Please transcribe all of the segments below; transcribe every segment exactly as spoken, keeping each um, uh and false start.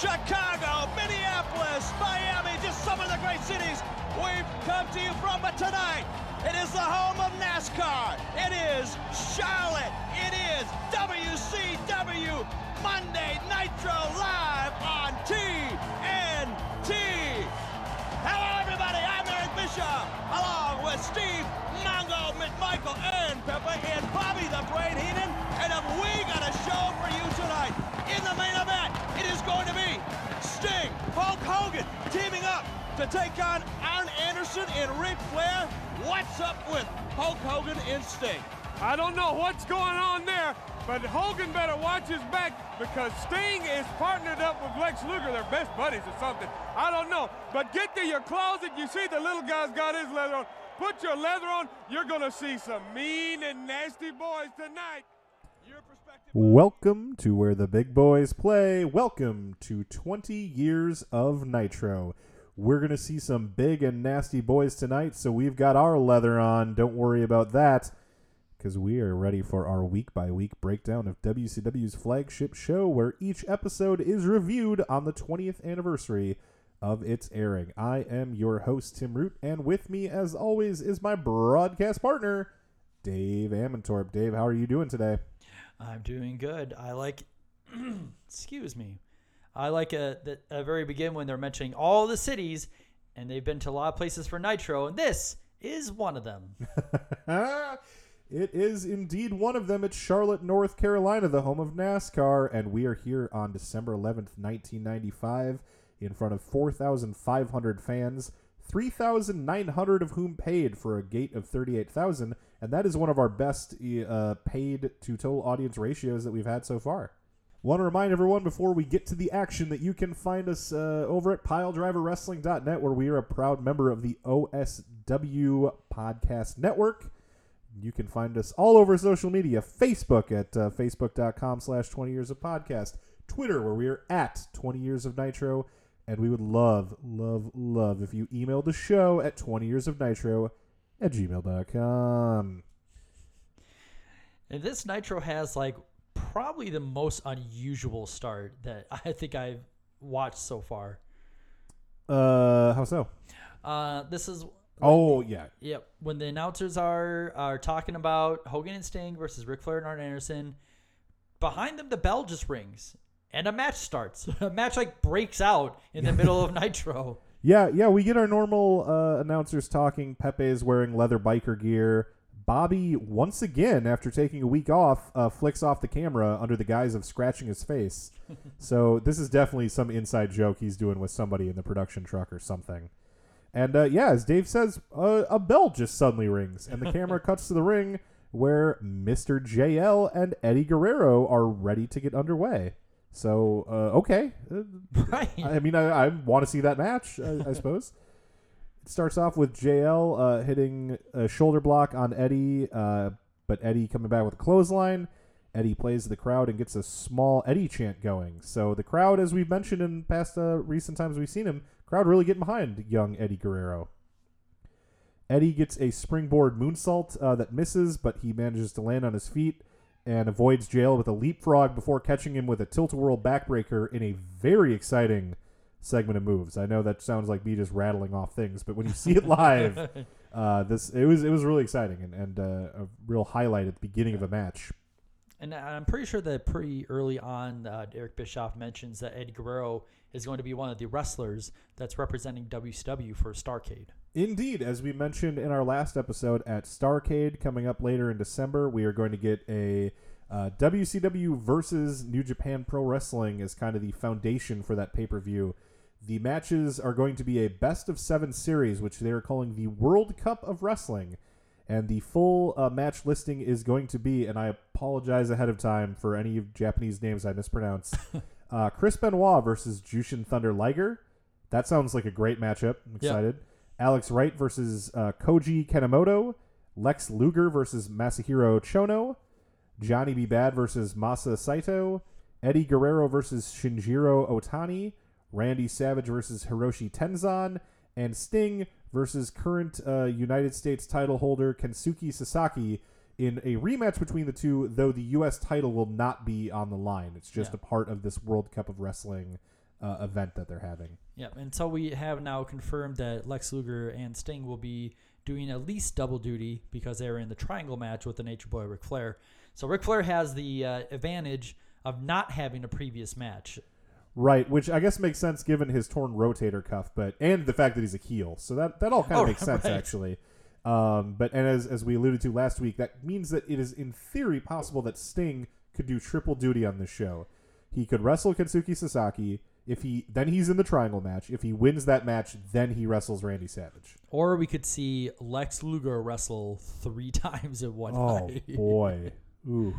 Chicago, Minneapolis, Miami, just some of the great cities we've come to you from. But tonight, it is the home of NASCAR. It is Charlotte. It is W C W Monday Nitro Live on T N T. Hello, everybody. I'm Eric Bischoff, along with Steve Mongo McMichael and Pepper and Bobby the Brain Heenan. And we got a show for you tonight. In the main event, it is going to be Sting, Hulk Hogan teaming up to take on Arn Anderson and Ric Flair. What's up with Hulk Hogan and Sting? I don't know what's going on there, but Hogan better watch his back because Sting is partnered up with Lex Luger. They're best buddies or something. I don't know, but get to your closet. You see the little guy's got his leather on. Put your leather on. You're going to see some mean and nasty boys tonight. Your perspective. Welcome to Where the Big Boys Play. Welcome to twenty years of Nitro. We're going to see some big and nasty boys tonight, so we've got our leather on. Don't worry about that, because we are ready for our week-by-week breakdown of W C W's flagship show, where each episode is reviewed on the twentieth anniversary of its airing. I am your host, Tim Root, and with me, as always, is my broadcast partner, Dave Ammentorp. Dave, how are you doing today? I'm doing good. I like... excuse me. I like a, the a very begin when they're mentioning all the cities, and they've been to a lot of places for Nitro, and this is one of them. It is indeed one of them. It's Charlotte, North Carolina, the home of NASCAR, and we are here on December eleventh, nineteen ninety-five, in front of four thousand five hundred fans, three thousand nine hundred of whom paid for a gate of thirty-eight thousand, and that is one of our best uh, paid to total audience ratios that we've had so far. Want to remind everyone before we get to the action that you can find us uh, over at pile driver wrestling dot net, where we are a proud member of the O S W Podcast Network. You can find us all over social media, Facebook at uh, facebook dot com slash twenty years of podcast, Twitter, where we are at twenty years of nitro, and we would love, love, love if you email the show at twenty years of nitro at gmail dot com. And this Nitro has, like, probably the most unusual start that I think I've watched so far. Uh, how so? Uh, this is... Oh, the, yeah. Yep. When the announcers are are talking about Hogan and Sting versus Ric Flair and Arn Anderson, behind them the bell just rings, and a match starts. A match, like, breaks out in the middle of Nitro. Yeah, yeah. We get our normal uh, announcers talking. Pepe's wearing leather biker gear. Bobby, once again, after taking a week off, uh, flicks off the camera under the guise of scratching his face. So this is definitely some inside joke he's doing with somebody in the production truck or something. And, uh, yeah, as Dave says, uh, a bell just suddenly rings, and the camera cuts to the ring where Mister J L and Eddie Guerrero are ready to get underway. So, uh, okay. Right. I mean, I, I want to see that match, I, I suppose. It starts off with J L uh, hitting a shoulder block on Eddie, uh, but Eddie coming back with a clothesline. Eddie plays the crowd and gets a small Eddie chant going. So the crowd, as we've mentioned in past uh, recent times we've seen him, crowd really getting behind young Eddie Guerrero. Eddie gets a springboard moonsault uh, that misses, but he manages to land on his feet and avoids J L with a leapfrog before catching him with a tilt-a-whirl backbreaker in a very exciting segment of moves. I know that sounds like me just rattling off things, but when you see it live, uh, this it was it was really exciting and, and uh, a real highlight at the beginning of a match. And I'm pretty sure that pretty early on, uh, Eric Bischoff mentions that Eddie Guerrero is going to be one of the wrestlers that's representing W C W for Starrcade. Indeed, as we mentioned in our last episode at Starrcade, coming up later in December, we are going to get a uh, W C W versus New Japan Pro Wrestling as kind of the foundation for that pay-per-view. The matches are going to be a best-of-seven series, which they are calling the World Cup of Wrestling. And the full uh, match listing is going to be, and I apologize ahead of time for any Japanese names I mispronounce, uh, Chris Benoit versus Jushin Thunder Liger. That sounds like a great matchup. I'm excited. Yep. Alex Wright versus uh, Koji Kanemoto. Lex Luger versus Masahiro Chono. Johnny B. Badd versus Masa Saito. Eddie Guerrero versus Shinjiro Otani. Randy Savage versus Hiroshi Tenzan. And Sting versus current uh, United States title holder Kensuke Sasaki in a rematch between the two, though the U S title will not be on the line. It's just yeah. a part of this World Cup of Wrestling uh, event that they're having. Yep, and so we have now confirmed that Lex Luger and Sting will be doing at least double duty because they were in the triangle match with the Nature Boy Ric Flair. So Ric Flair has the uh, advantage of not having a previous match. Right, which I guess makes sense given his torn rotator cuff, but and the fact that he's a heel. So that, that all kind of oh, makes sense, right. actually. Um, but and as as we alluded to last week, that means that it is in theory possible that Sting could do triple duty on this show. He could wrestle Kensuke Sasaki. If he then he's in the triangle match. If he wins that match, then he wrestles Randy Savage. Or we could see Lex Luger wrestle three times in one oh, night. Oh boy. Ooh.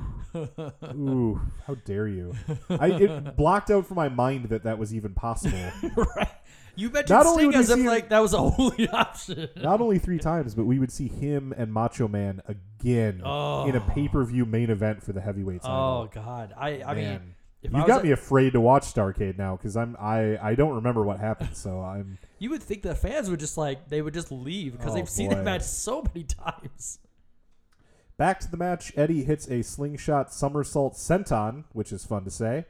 Ooh. How dare you? I, it blocked out from my mind that that was even possible. Right. You mentioned Sting as if like that was the only option. Not only three times, but we would see him and Macho Man again oh. in a pay-per-view main event for the heavyweight title. Oh God. I, I mean, if you I got me at, afraid to watch Starrcade now because I'm I, I don't remember what happened. So I'm. You would think the fans would just like they would just leave because oh, they've boy. seen that match so many times. Back to the match, Eddie hits a slingshot somersault senton, which is fun to say.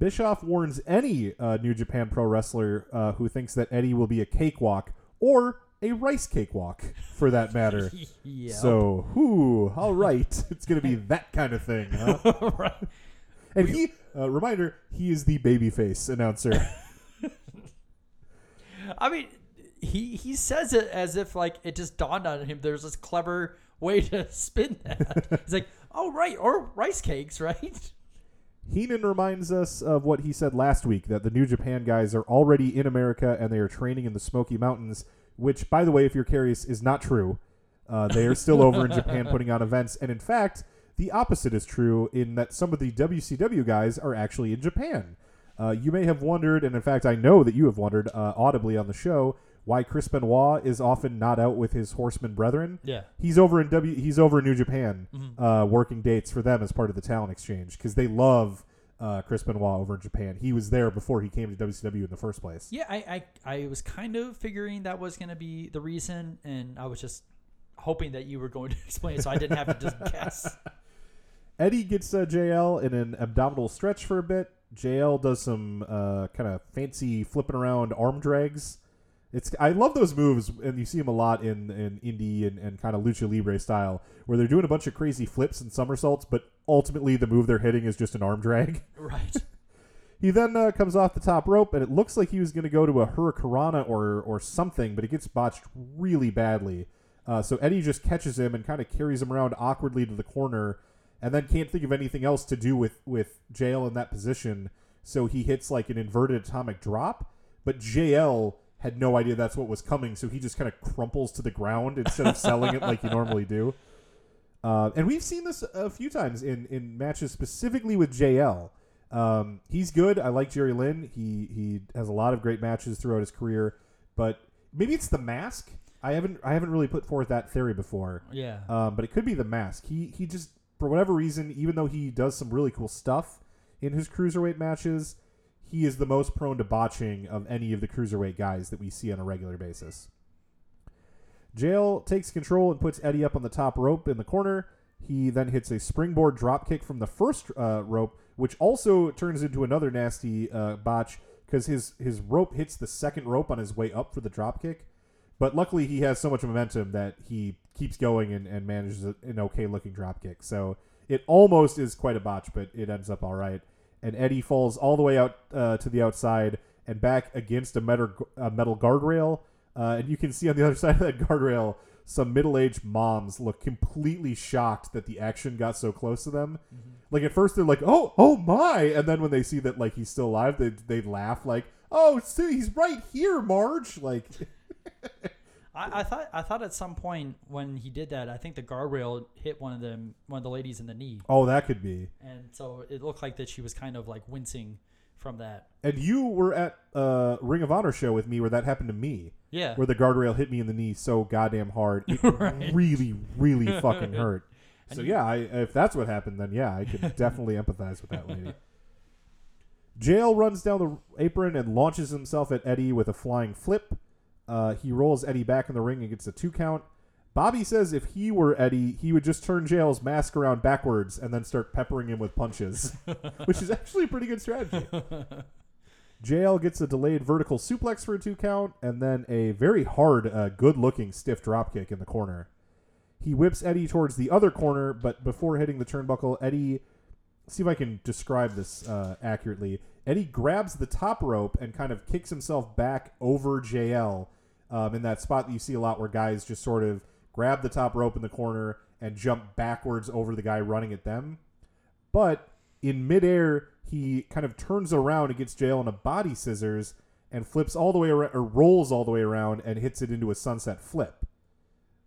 Bischoff warns any uh, New Japan pro wrestler uh, who thinks that Eddie will be a cakewalk or a rice cakewalk, for that matter. Yep. So, whoo, all right. It's going to be that kind of thing, huh? Right. And he, uh, reminder, he is the babyface announcer. I mean, he, he says it as if, like, it just dawned on him. There's this clever way to spin that. He's like, oh, right, or rice cakes, right? Heenan reminds us of what he said last week, that the New Japan guys are already in America and they are training in the Smoky Mountains, which, by the way, if you're curious, is not true. Uh, they are still over in Japan putting on events. And in fact, the opposite is true in that some of the W C W guys are actually in Japan. Uh, you may have wondered, and in fact, I know that you have wondered uh, audibly on the show, why Chris Benoit is often not out with his horseman brethren. Yeah. He's over in W he's over in New Japan mm-hmm. uh, working dates for them as part of the talent exchange because they love uh, Chris Benoit over in Japan. He was there before he came to W C W in the first place. Yeah, I I, I was kind of figuring that was going to be the reason, and I was just hoping that you were going to explain it so I didn't have to just guess. Eddie gets uh, J L in an abdominal stretch for a bit. J L does some uh, kind of fancy flipping around arm drags. It's I love those moves, and you see them a lot in, in indie and, and kind of lucha libre style, where they're doing a bunch of crazy flips and somersaults, but ultimately the move they're hitting is just an arm drag. Right. He then uh, comes off the top rope, and it looks like he was going to go to a hurricanrana or or something, but it gets botched really badly. Uh, so Eddie just catches him and kind of carries him around awkwardly to the corner, and then can't think of anything else to do with, with J L in that position, so he hits like an inverted atomic drop, but J L had no idea that's what was coming, so he just kind of crumples to the ground instead of selling it like you normally do. Uh, and we've seen this a few times in, in matches specifically with J L. Um, he's good. I like Jerry Lynn. He he has a lot of great matches throughout his career, but maybe it's the mask. I haven't I haven't really put forth that theory before. Yeah. Um, but it could be the mask. He he just, for whatever reason, even though he does some really cool stuff in his cruiserweight matches, he is the most prone to botching of any of the cruiserweight guys that we see on a regular basis. J L takes control and puts Eddie up on the top rope in the corner. He then hits a springboard dropkick from the first uh, rope, which also turns into another nasty uh, botch because his, his rope hits the second rope on his way up for the dropkick. But luckily he has so much momentum that he keeps going and, and manages an okay-looking dropkick. So it almost is quite a botch, but it ends up all right. And Eddie falls all the way out uh, to the outside and back against a metal, a metal guardrail. Uh, and you can see on the other side of that guardrail, some middle-aged moms look completely shocked that the action got so close to them. Mm-hmm. Like, at first, they're like, oh, oh, my. And then when they see that, like, he's still alive, they they laugh like, oh, see, he's right here, Marge. Like, I, I thought I thought at some point when he did that, I think the guardrail hit one of them, one of the ladies in the knee. Oh, that could be. And so it looked like that she was kind of like wincing from that. And you were at a Ring of Honor show with me where that happened to me. Yeah. Where the guardrail hit me in the knee so goddamn hard. It right. really, really fucking hurt. So yeah, I, if that's what happened, then yeah, I could definitely empathize with that lady. J L runs down the apron and launches himself at Eddie with a flying flip. Uh, he rolls Eddie back in the ring and gets a two count. Bobby says if he were Eddie, he would just turn J L's mask around backwards and then start peppering him with punches, which is actually a pretty good strategy. J L gets a delayed vertical suplex for a two count, and then a very hard, uh, good-looking stiff dropkick in the corner. He whips Eddie towards the other corner, but before hitting the turnbuckle, Eddie... See if I can describe this uh, accurately. Eddie grabs the top rope and kind of kicks himself back over J L um, in that spot that you see a lot where guys just sort of grab the top rope in the corner and jump backwards over the guy running at them. But in midair, he kind of turns around and gets J L in a body scissors and flips all the way around, or rolls all the way around and hits it into a sunset flip.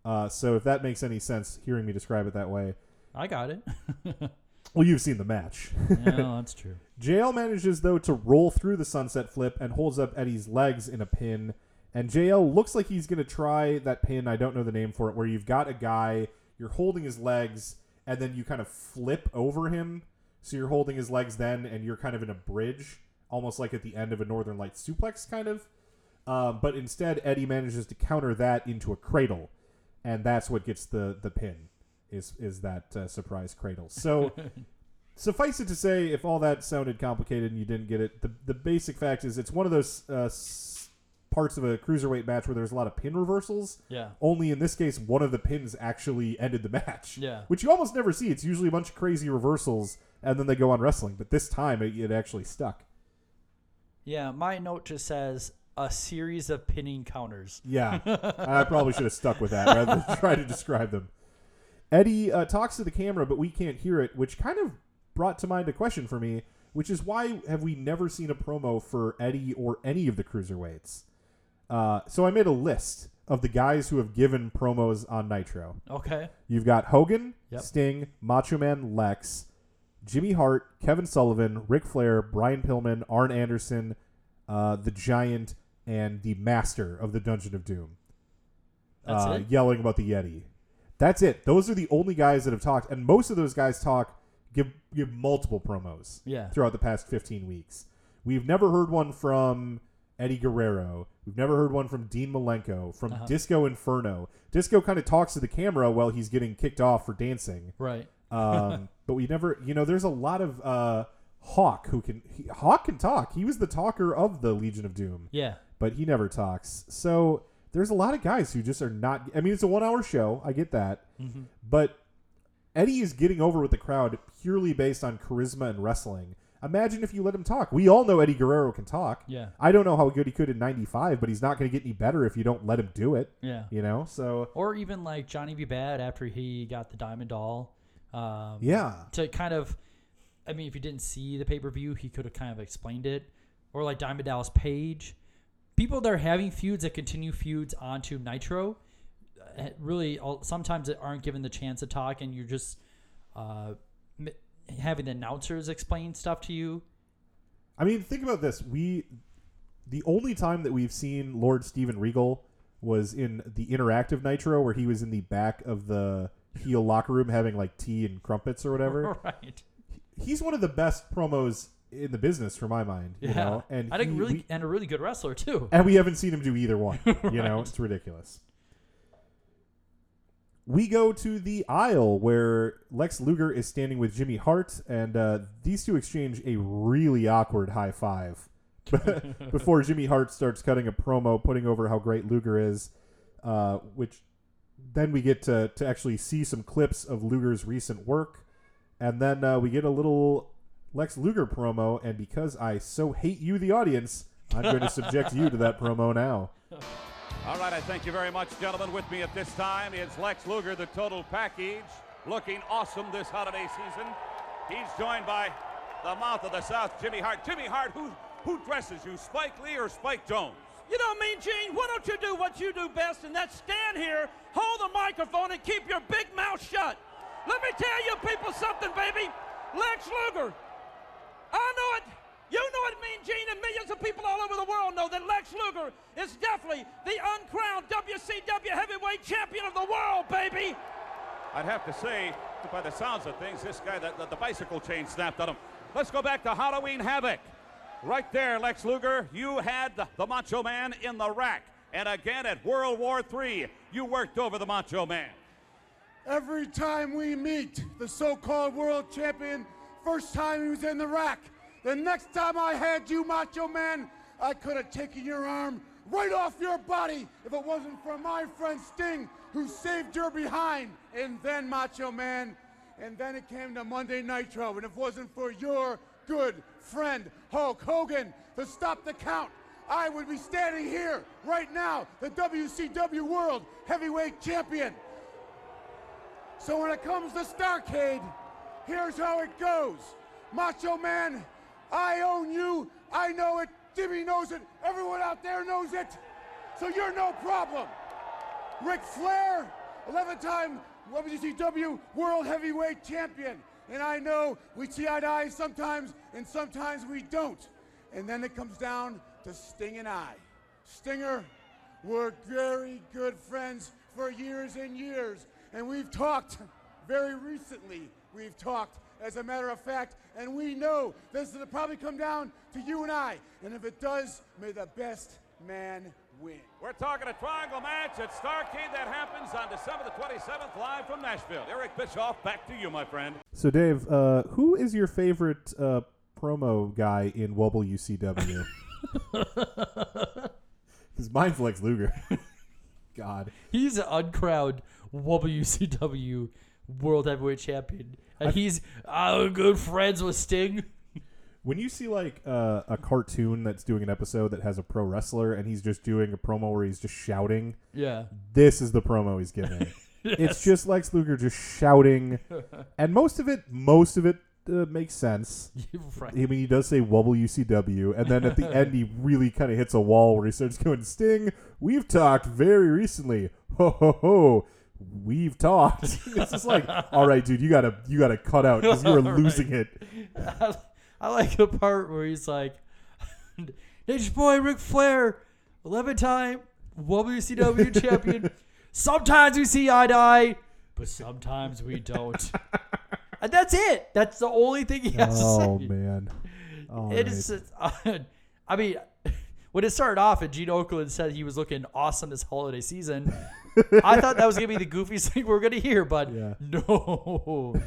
Uh, so if that makes any sense, hearing me describe it that way. I got it. Well, you've seen the match. No, that's true. J L manages, though, to roll through the sunset flip and holds up Eddie's legs in a pin. And J L looks like he's going to try that pin. I don't know the name for it, where you've got a guy, you're holding his legs, and then you kind of flip over him. So you're holding his legs then, and you're kind of in a bridge, almost like at the end of a Northern Light suplex, kind of. Um, but instead, Eddie manages to counter that into a cradle. And that's what gets the, the pin. Is is that uh, surprise cradle. So suffice it to say, if all that sounded complicated and you didn't get it, the, the basic fact is it's one of those uh, s- parts of a cruiserweight match where there's a lot of pin reversals. Yeah. Only in this case, one of the pins actually ended the match. Yeah. Which you almost never see. It's usually a bunch of crazy reversals, and then they go on wrestling. But this time, it, it actually stuck. Yeah, my note just says... a series of pinning counters. Yeah. I probably should have stuck with that rather than try to describe them. Eddie uh, talks to the camera, but we can't hear it, which kind of brought to mind a question for me, which is why have we never seen a promo for Eddie or any of the cruiserweights? Uh, so I made a list of the guys who have given promos on Nitro. Okay. You've got Hogan, yep. Sting, Macho Man, Lex, Jimmy Hart, Kevin Sullivan, Ric Flair, Brian Pillman, Arn Anderson, uh, The Giant, and the master of the Dungeon of Doom. That's uh, it? Yelling about the Yeti. That's it. Those are the only guys that have talked, and most of those guys talk, give give multiple promos yeah. throughout the past fifteen weeks. We've never heard one from Eddie Guerrero. We've never heard one from Dean Malenko, from uh-huh. Disco Inferno. Disco kind of talks to the camera while he's getting kicked off for dancing. Right. Um, but we never, you know, there's a lot of... Uh, Hawk, who can he, Hawk can talk. He was the talker of the Legion of Doom. Yeah, but he never talks. So there's a lot of guys who just are not. I mean, it's a one-hour show. I get that, mm-hmm. but Eddie is getting over with the crowd purely based on charisma and wrestling. Imagine if you let him talk. We all know Eddie Guerrero can talk. Yeah, I don't know how good he could in ninety-five, but he's not going to get any better if you don't let him do it. Yeah, you know. So or even like Johnny B. Badd after he got the Diamond Doll. Um, yeah, to kind of. I mean, if you didn't see the pay-per-view, he could have kind of explained it. Or like Diamond Dallas Page. People that are having feuds that continue feuds onto Nitro really sometimes aren't given the chance to talk, and you're just uh, having the announcers explain stuff to you. I mean, think about this. We The only time that we've seen Lord Steven Regal was in the interactive Nitro where he was in the back of the heel locker room having like tea and crumpets or whatever. Right. He's one of the best promos in the business, for my mind. You yeah, know? and I think he, really, we, and a really good wrestler too. And we haven't seen him do either one. You right. know, it's ridiculous. We go to the aisle where Lex Luger is standing with Jimmy Hart, and uh, these two exchange a really awkward high five before Jimmy Hart starts cutting a promo, putting over how great Luger is. Uh, which then we get to to actually see some clips of Luger's recent work. And then uh, we get a little Lex Luger promo, and because I so hate you, the audience, I'm going to subject you to that promo now. All right, I thank you very much, gentlemen. With me at this time is Lex Luger, the total package, looking awesome this holiday season. He's joined by the mouth of the South, Jimmy Hart. Jimmy Hart, who who dresses you, Spike Lee or Spike Jones? You know, Mean Gene, why don't you do what you do best, and that's stand here, hold the microphone, and keep your big mouth shut. Let me tell you people something, baby. Lex Luger, I know it, you know it, Mean Gene, and millions of people all over the world know that Lex Luger is definitely the uncrowned W C W heavyweight champion of the world, baby. I'd have to say, by the sounds of things, this guy, that the, the bicycle chain snapped on him. Let's go back to Halloween Havoc. Right there, Lex Luger, you had the, the Macho Man in the rack. And again at World War Three, you worked over the Macho Man. Every time we meet the so-called world champion, first time he was in the rack, The next time I had you, Macho Man, I could have taken your arm right off your body if it wasn't for my friend Sting, who saved your behind. And then, Macho Man, and then it came to Monday Nitro, and if it wasn't for your good friend Hulk Hogan to stop the count, I would be standing here right now, the W C W World Heavyweight Champion. So when it comes to Starrcade, here's how it goes. Macho Man, I own you, I know it, Jimmy knows it, everyone out there knows it, so you're no problem. Ric Flair, eleven-time W C W World Heavyweight Champion, and I know we see eye to eye sometimes, and sometimes we don't. And then it comes down to Sting and I. Stinger, we're very good friends for years and years, and we've talked very recently. We've talked, as a matter of fact, and we know this will probably come down to you and I. And if it does, may the best man win. We're talking a triangle match at Starrcade that happens on December the twenty-seventh, live from Nashville. Eric Bischoff, back to you, my friend. So, Dave, uh, who is your favorite uh, promo guy in W C W? Because mine's Lex Luger. God. He's an uncrowd W C W World Heavyweight Champion. And I've, he's uh, good friends with Sting. When you see like uh, a cartoon that's doing an episode that has a pro wrestler and he's just doing a promo where he's just shouting, yeah, this is the promo he's giving. Yes. It's just Lex Luger just shouting, and most of it, most of it uh, makes sense. Right. I mean, he does say W C W, and then at the end he really kind of hits a wall where he starts going, Sting, we've talked very recently. Ho ho ho. We've talked. It's just like, all right, dude, you gotta you gotta cut out because you're losing right. it. I, I like the part where he's like, "Nature's boy, Ric Flair, eleven-time W C W champion. Sometimes we see eye to eye, but sometimes we don't." And that's it. That's the only thing he has oh, to say. Oh man, all it right. is. Uh, I mean, when it started off, and Gene Okerlund said he was looking awesome this holiday season. I thought that was going to be the goofiest thing we we're going to hear, but yeah. no.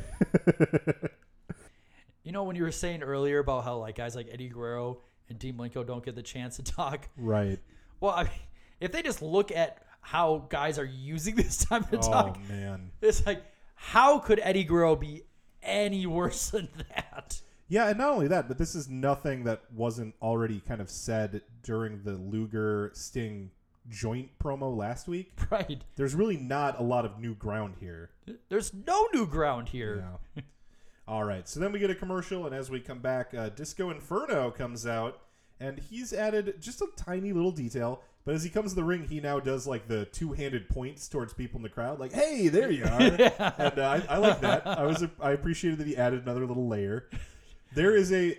You know, when you were saying earlier about how like guys like Eddie Guerrero and Dean Malenko don't get the chance to talk. Right. Well, I mean, if they just look at how guys are using this time to oh, talk, man. It's like, how could Eddie Guerrero be any worse than that? Yeah, and not only that, but this is nothing that wasn't already kind of said during the Luger-Sting joint promo last week. Right. There's really not a lot of new ground here. There's no new ground here. No. All right. So then we get a commercial, and as we come back, uh, Disco Inferno comes out, and he's added just a tiny little detail. But as he comes to the ring, he now does like the two-handed points towards people in the crowd, like, "Hey, there you are." Yeah. And uh, I, I like that. I was I appreciated that he added another little layer. There is a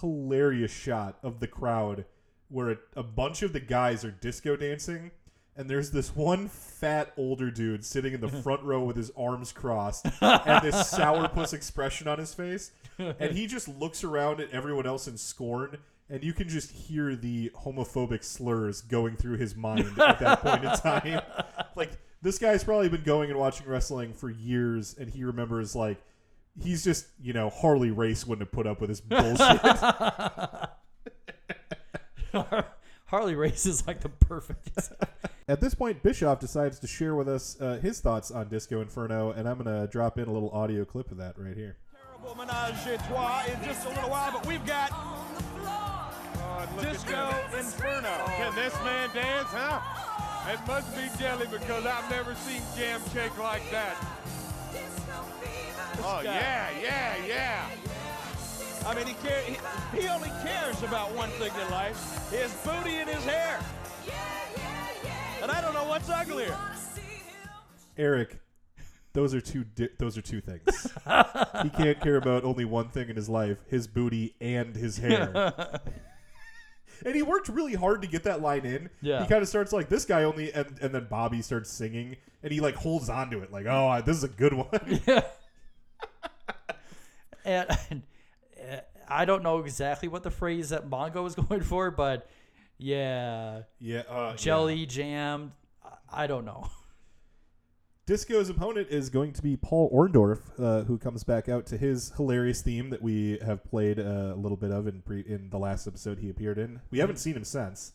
hilarious shot of the crowd where a, a bunch of the guys are disco dancing, and there's this one fat older dude sitting in the front row with his arms crossed and this sourpuss expression on his face, and he just looks around at everyone else in scorn, and you can just hear the homophobic slurs going through his mind at that point in time. Like, this guy's probably been going and watching wrestling for years, and he remembers, like, he's just, you know, Harley Race wouldn't have put up with this bullshit. Harley Race is like the perfect. At this point, Bischoff decides to share with us uh, his thoughts on Disco Inferno, and I'm going to drop in a little audio clip of that right here. Terrible menage a trois in just a little while, but we've got uh, Disco Inferno. Can this man dance, huh? It must be jelly because I've never seen jam cake like that. Oh, yeah, yeah, yeah. I mean, he, care, he he only cares about one thing in life, his booty and his hair. Yeah, yeah, yeah, and I don't know what's uglier. Eric, those are two di- those are two things. He can't care about only one thing in his life, his booty and his hair. And he worked really hard to get that line in. Yeah. He kind of starts like, this guy only, and, and then Bobby starts singing, and he like holds on to it like, oh, I, this is a good one. Yeah. and... and I don't know exactly what the phrase that Mongo was going for, but yeah. Yeah. Uh, Jelly, yeah. Jam. I don't know. Disco's opponent is going to be Paul Orndorff, uh, who comes back out to his hilarious theme that we have played uh, a little bit of in pre- in the last episode he appeared in. We haven't seen him since.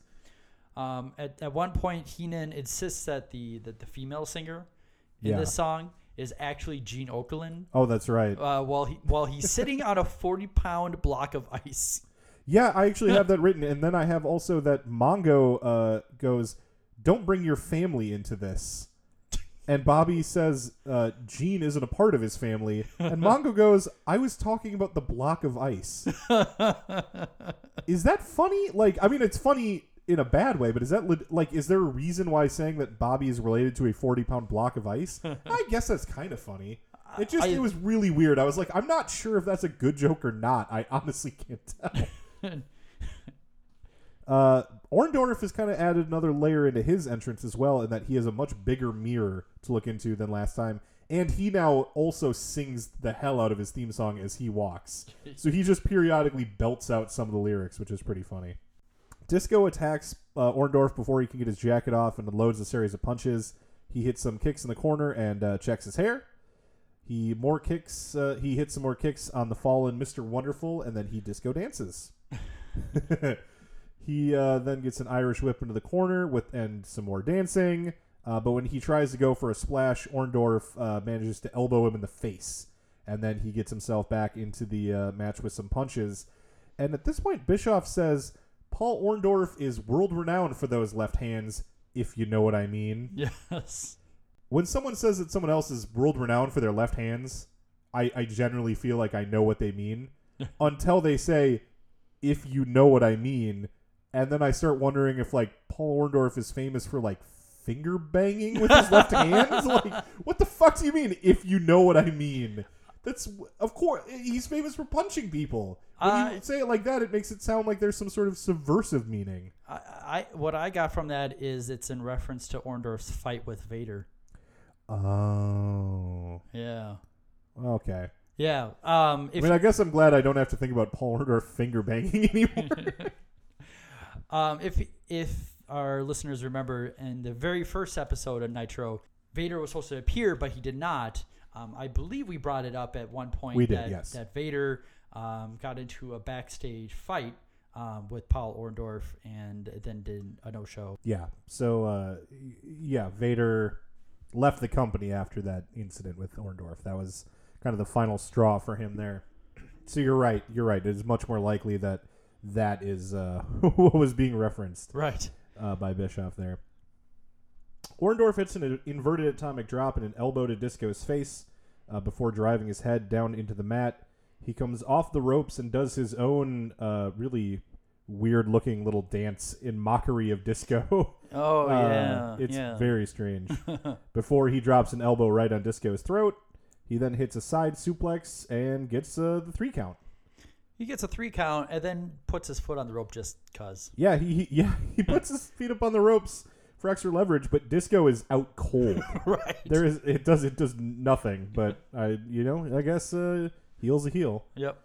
Um, at, at one point, Heenan insists that the that the female singer in yeah. this song is actually Gene Okerlund. Oh, that's right. Uh, while he while he's sitting on a forty-pound block of ice. Yeah, I actually have that written. And then I have also that Mongo uh, goes, "Don't bring your family into this." And Bobby says uh, Gene isn't a part of his family. And Mongo goes, "I was talking about the block of ice." Is that funny? Like, I mean, it's funny in a bad way, but is that, like, is there a reason why saying that Bobby is related to a forty-pound block of ice? I guess that's kind of funny. It just, I, it was really weird. I was like, I'm not sure if that's a good joke or not. I honestly can't tell. Uh, Orndorff has kind of added another layer into his entrance as well, in that he has a much bigger mirror to look into than last time, and he now also sings the hell out of his theme song as he walks. So he just periodically belts out some of the lyrics, which is pretty funny. Disco attacks uh, Orndorff before he can get his jacket off and loads a series of punches. He hits some kicks in the corner and uh, checks his hair. He more kicks. Uh, he hits some more kicks on the fallen Mister Wonderful, and then he disco dances. He uh, then gets an Irish whip into the corner with and some more dancing. Uh, but when he tries to go for a splash, Orndorff uh, manages to elbow him in the face. And then he gets himself back into the uh, match with some punches. And at this point, Bischoff says, "Paul Orndorff is world-renowned for those left hands, if you know what I mean." Yes. When someone says that someone else is world-renowned for their left hands, I, I generally feel like I know what they mean. Until they say, "if you know what I mean." And then I start wondering if, like, Paul Orndorff is famous for, like, finger banging with his left hands. Like, what the fuck do you mean, "if you know what I mean"? That's, of course, he's famous for punching people. When uh, you say it like that, it makes it sound like there's some sort of subversive meaning. I, I What I got from that is it's in reference to Orndorff's fight with Vader. Oh. Yeah. Okay. Yeah. Um, if I mean, I guess I'm glad I don't have to think about Paul Orndorff finger banging anymore. Um, if if our listeners remember, in the very first episode of Nitro, Vader was supposed to appear, but he did not. Um, I believe we brought it up at one point. We did, that, yes. That Vader um, got into a backstage fight um, with Paul Orndorff and then did a no-show. Yeah. So, uh, yeah, Vader left the company after that incident with Orndorff. That was kind of the final straw for him there. So you're right. You're right. It's much more likely that that is uh, what was being referenced right uh, by Bischoff there. Orndorff hits an inverted atomic drop and an elbow to Disco's face uh, before driving his head down into the mat. He comes off the ropes and does his own uh, really weird-looking little dance in mockery of Disco. Oh, uh, yeah. It's yeah. very strange. Before he drops an elbow right on Disco's throat, he then hits a side suplex and gets uh, the three count. He gets a three count and then puts his foot on the rope just because. Yeah, he, he yeah he puts his feet up on the ropes for extra leverage, but Disco is out cold. Right. There is it does it does nothing, but I you know I guess uh, heel's a heel. Yep.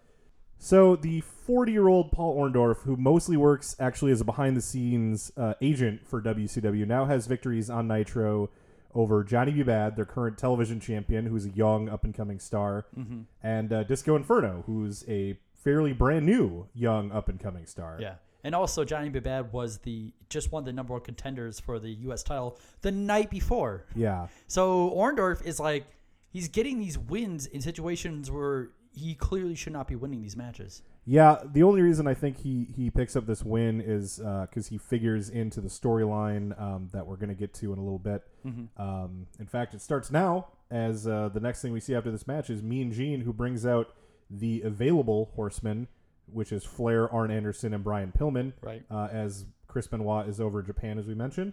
So the forty-year-old Paul Orndorff, who mostly works actually as a behind-the-scenes uh, agent for W C W, now has victories on Nitro over Johnny B. Badd, their current television champion, who's a young up-and-coming star, mm-hmm. and uh, Disco Inferno, who's a fairly brand new, young, up-and-coming star. Yeah. And also, Johnny B. Badd was the, just one of the number one contenders for the U S title the night before. Yeah. So, Orndorff is like, he's getting these wins in situations where he clearly should not be winning these matches. Yeah. The only reason I think he, he picks up this win is because uh, he figures into the storyline um, that we're going to get to in a little bit. Mm-hmm. Um, in fact, it starts now, as uh, the next thing we see after this match is Mean Gene, who brings out the available horsemen, which is Flair, Arn Anderson, and Brian Pillman, right. uh, as Chris Benoit is over in Japan, as we mentioned.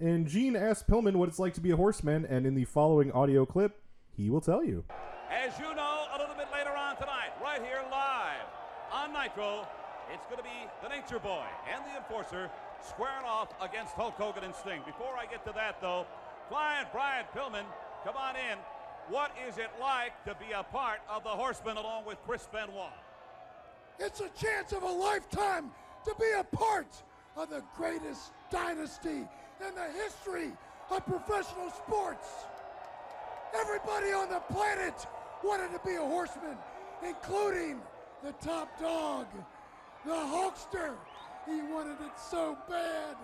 And Gene asked Pillman what it's like to be a horseman, and in the following audio clip, he will tell you. As you know, a little bit later on tonight, right here live on Nitro, it's going to be the Nature Boy and the Enforcer squaring off against Hulk Hogan and Sting. Before I get to that, though, Flying Brian Pillman, come on in. What is it like to be a part of the Horsemen along with Chris Benoit? It's a chance of a lifetime to be a part of the greatest dynasty in the history of professional sports. Everybody on the planet wanted to be a horseman, including the top dog, the Hulkster. He wanted it so bad.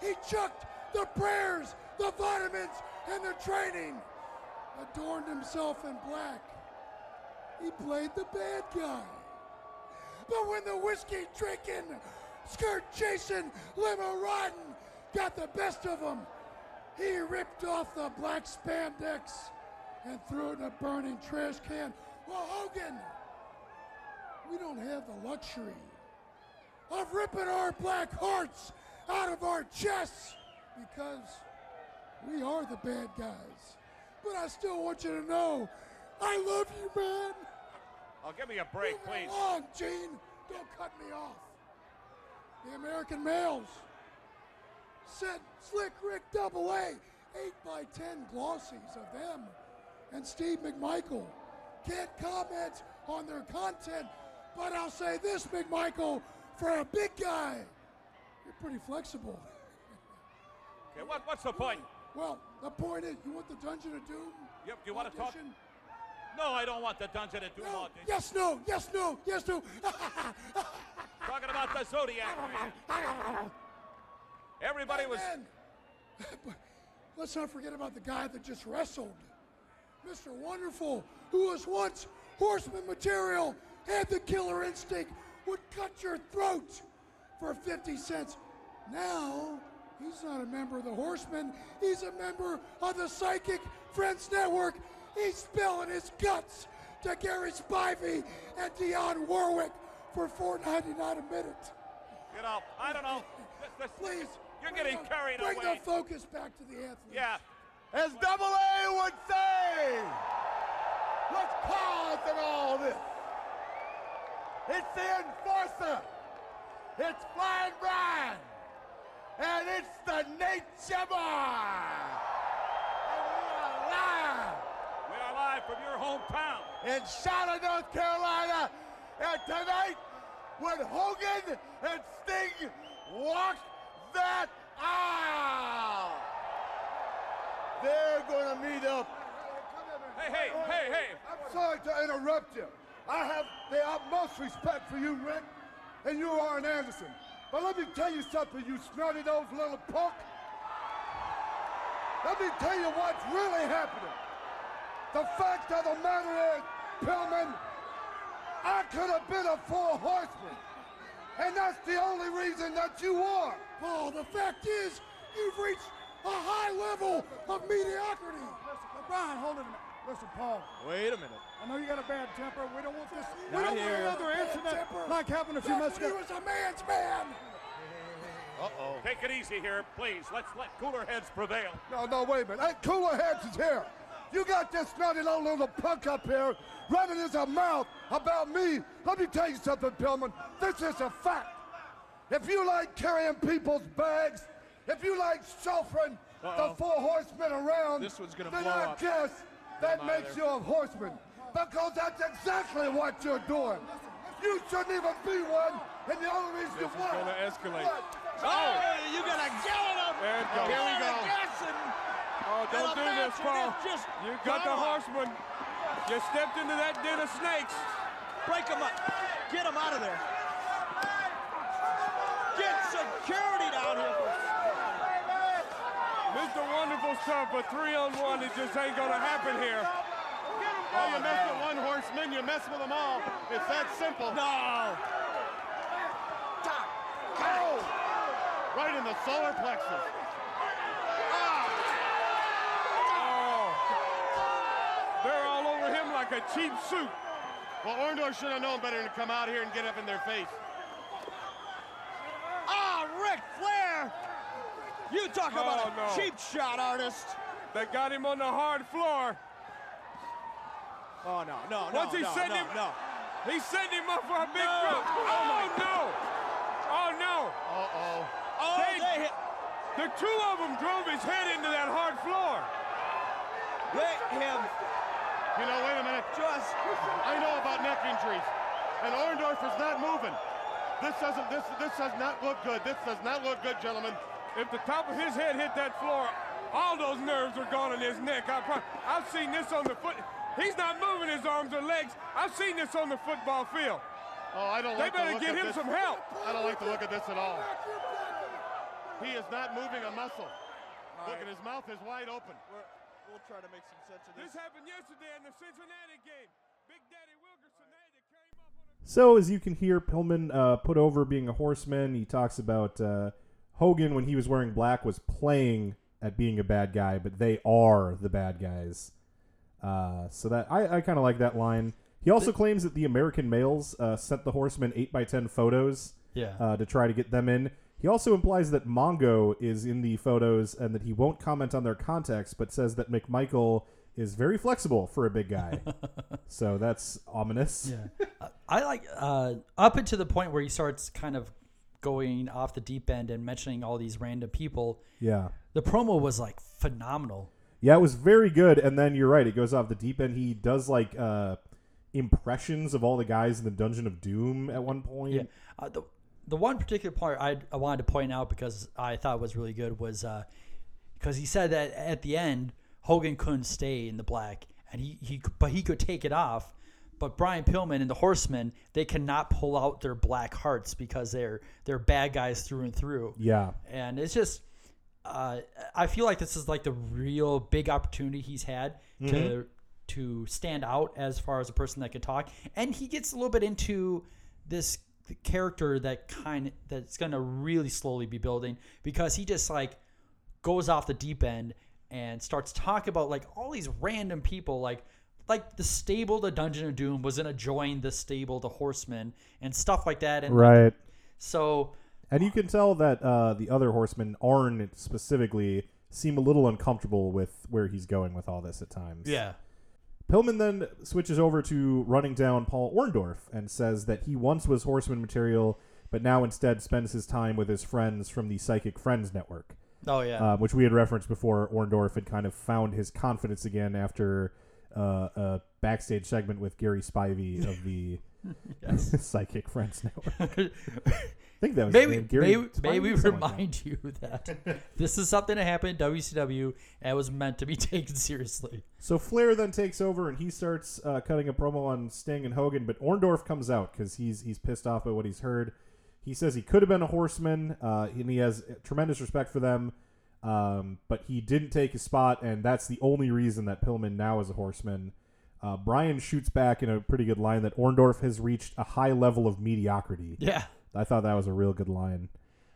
He chucked the prayers, the vitamins, and the training, adorned himself in black. He played the bad guy. But when the whiskey drinking, skirt chasing, limo riding got the best of him, he ripped off the black spandex and threw it in a burning trash can. Well, Hogan, we don't have the luxury of ripping our black hearts out of our chests because we are the bad guys. But I still want you to know, I love you, man. Oh, give me a break, Move please. Along, Gene. Don't cut me off. The American Males sent Slick Rick Double A, eight by ten glossies of them and Steve McMichael. Can't comment on their content, but I'll say this, McMichael, for a big guy, you're pretty flexible. Okay, what, what's the point? Well, the point is, you want the Dungeon of Doom? Yep, do you want to talk? No, I don't want the Dungeon of Doom no. audition. Yes, no, yes, no, yes, no. Talking about the Zodiac. Right? Everybody and was... Then, let's not forget about the guy that just wrestled. Mister Wonderful, who was once horseman material, had the killer instinct, would cut your throat for fifty cents. Now, he's not a member of the Horsemen. He's a member of the Psychic Friends Network. He's spilling his guts to Gary Spivey and Dionne Warwick for four ninety-nine a minute. You know, I don't know. This, this, Please, you're getting the, carried bring away. Bring the focus back to the athletes. Yeah. As Double A would say, what's causing all this? It's the Enforcer. It's Flying Brian. And it's the Nature Boy. And we are live. We are live from your hometown in Charlotte, North Carolina. And tonight, when Hogan and Sting walk that aisle, they're going to meet up. Hey, hey, oh, hey, hey. I'm sorry to interrupt you. I have the utmost respect for you, Rick, and you, Arn Anderson. But let me tell you something, you snotty-nosed little punk. Let me tell you what's really happening. The fact of the matter is, Pillman, I could have been a four horseman. And that's the only reason that you are. Paul, the fact is, you've reached a high level of mediocrity. Listen, Brian, hold it a minute. Listen, Paul. Wait a minute. I know you got a bad temper. We don't want this. Not we don't here. want another incident like happened a few months ago. He was a man's man. Uh-oh. Take it easy here, please. Let's let cooler heads prevail. No, no, wait a minute. That cooler heads is here. You got this snotty little punk up here running his mouth about me. Let me tell you something, Pillman. This is a fact. If you like carrying people's bags, if you like chauffeuring uh-oh. the four horsemen around, this one's gonna then blow I up. guess. That I'm makes either. you a horseman, because that's exactly what you're doing. You shouldn't even be one, and the only reason this you want. Going to escalate. What? Oh, you got a gallon of there it goes. Here we go. And, oh, don't do this, Paul. You got the horseman. You stepped into that den of snakes. Break them up. Get them out of there. Get security down here. Mister Wonderful's tough, but three on one, it just ain't gonna happen here. Oh, you mess with one horseman, you mess with them all. It's that simple. No. Oh. Right in the solar plexus. Oh. Oh. They're all over him like a cheap suit. Well, Orndorff should have known better than to come out here and get up in their face. Ah, oh, Ric Flair. You talk about oh, a no. cheap shot artist. They got him on the hard floor. Oh, no, no, no, Once he no, sent no, him, no. He sent him up for a big no. drop. Oh, oh no. Oh, no. Uh-oh. Oh, they, they hit. The two of them drove his head into that hard floor. Let him. You know, wait a minute. Just. I know about neck injuries, and Orndorff is not moving. This doesn't, this, this does not look good. This does not look good, gentlemen. If the top of his head hit that floor, All those nerves are gone in his neck. I pro I've seen this on the foot. He's not moving his arms or legs. I've seen this on the football field. Oh, I don't like the look of this. They better get him some help. I don't like the look of this at all. He is not moving a muscle. All look right. at his mouth is wide open. We're, we'll try to make some sense of this. This happened yesterday in the Cincinnati game. Big Daddy Wilkerson right. came up on a... So as you can hear, Pillman uh, put over being a horseman. He talks about uh, Hogan when he was wearing black was playing at being a bad guy, but they are the bad guys. Uh, so that I, I kind of like that line. He also claims that the American Males uh, sent the Horsemen eight by ten photos yeah. uh, to try to get them in. He also implies that Mongo is in the photos and that he won't comment on their context, but says that McMichael is very flexible for a big guy. So that's ominous. Yeah. I like uh, up until the point where he starts kind of going off the deep end and mentioning all these random people. Yeah. The promo was like phenomenal. Yeah, it was very good. And then you're right. It goes off the deep end. He does like uh, impressions of all the guys in the Dungeon of Doom at one point. Yeah. Uh, the, the one particular part I, I wanted to point out because I thought was really good was uh, because he said that at the end, Hogan couldn't stay in the black, and he, he but he could take it off. But Brian Pillman and the Horsemen, they cannot pull out their black hearts because they're they're bad guys through and through. Yeah. And it's just uh, I feel like this is like the real big opportunity he's had mm-hmm. to to stand out as far as a person that could talk. And he gets a little bit into this character that kind of, that's going to really slowly be building because he just like goes off the deep end and starts talking about like all these random people like like the stable, the Dungeon of Doom wasn't enjoying the stable, the Horsemen and stuff like that. And right. So, and you can tell that uh, the other Horsemen, Arn specifically, seem a little uncomfortable with where he's going with all this at times. Yeah. Pillman then switches over to running down Paul Orndorff and says that he once was Horseman material, but now instead spends his time with his friends from the Psychic Friends Network. Oh, yeah. Uh, which we had referenced before. Orndorff had kind of found his confidence again after... Uh, a backstage segment with Gary Spivey of the yes. Psychic Friends Network. I think that was maybe. Gary maybe, maybe remind like that. you that this is something that happened in W C W and was meant to be taken seriously. So Flair then takes over and he starts uh, cutting a promo on Sting and Hogan, but Orndorff comes out because he's he's pissed off by what he's heard. He says he could have been a horseman, uh, and he has tremendous respect for them. Um, but he didn't take his spot, and that's the only reason that Pillman now is a horseman. Uh, Brian shoots back in a pretty good line that Orndorff has reached a high level of mediocrity. Yeah. I thought that was a real good line.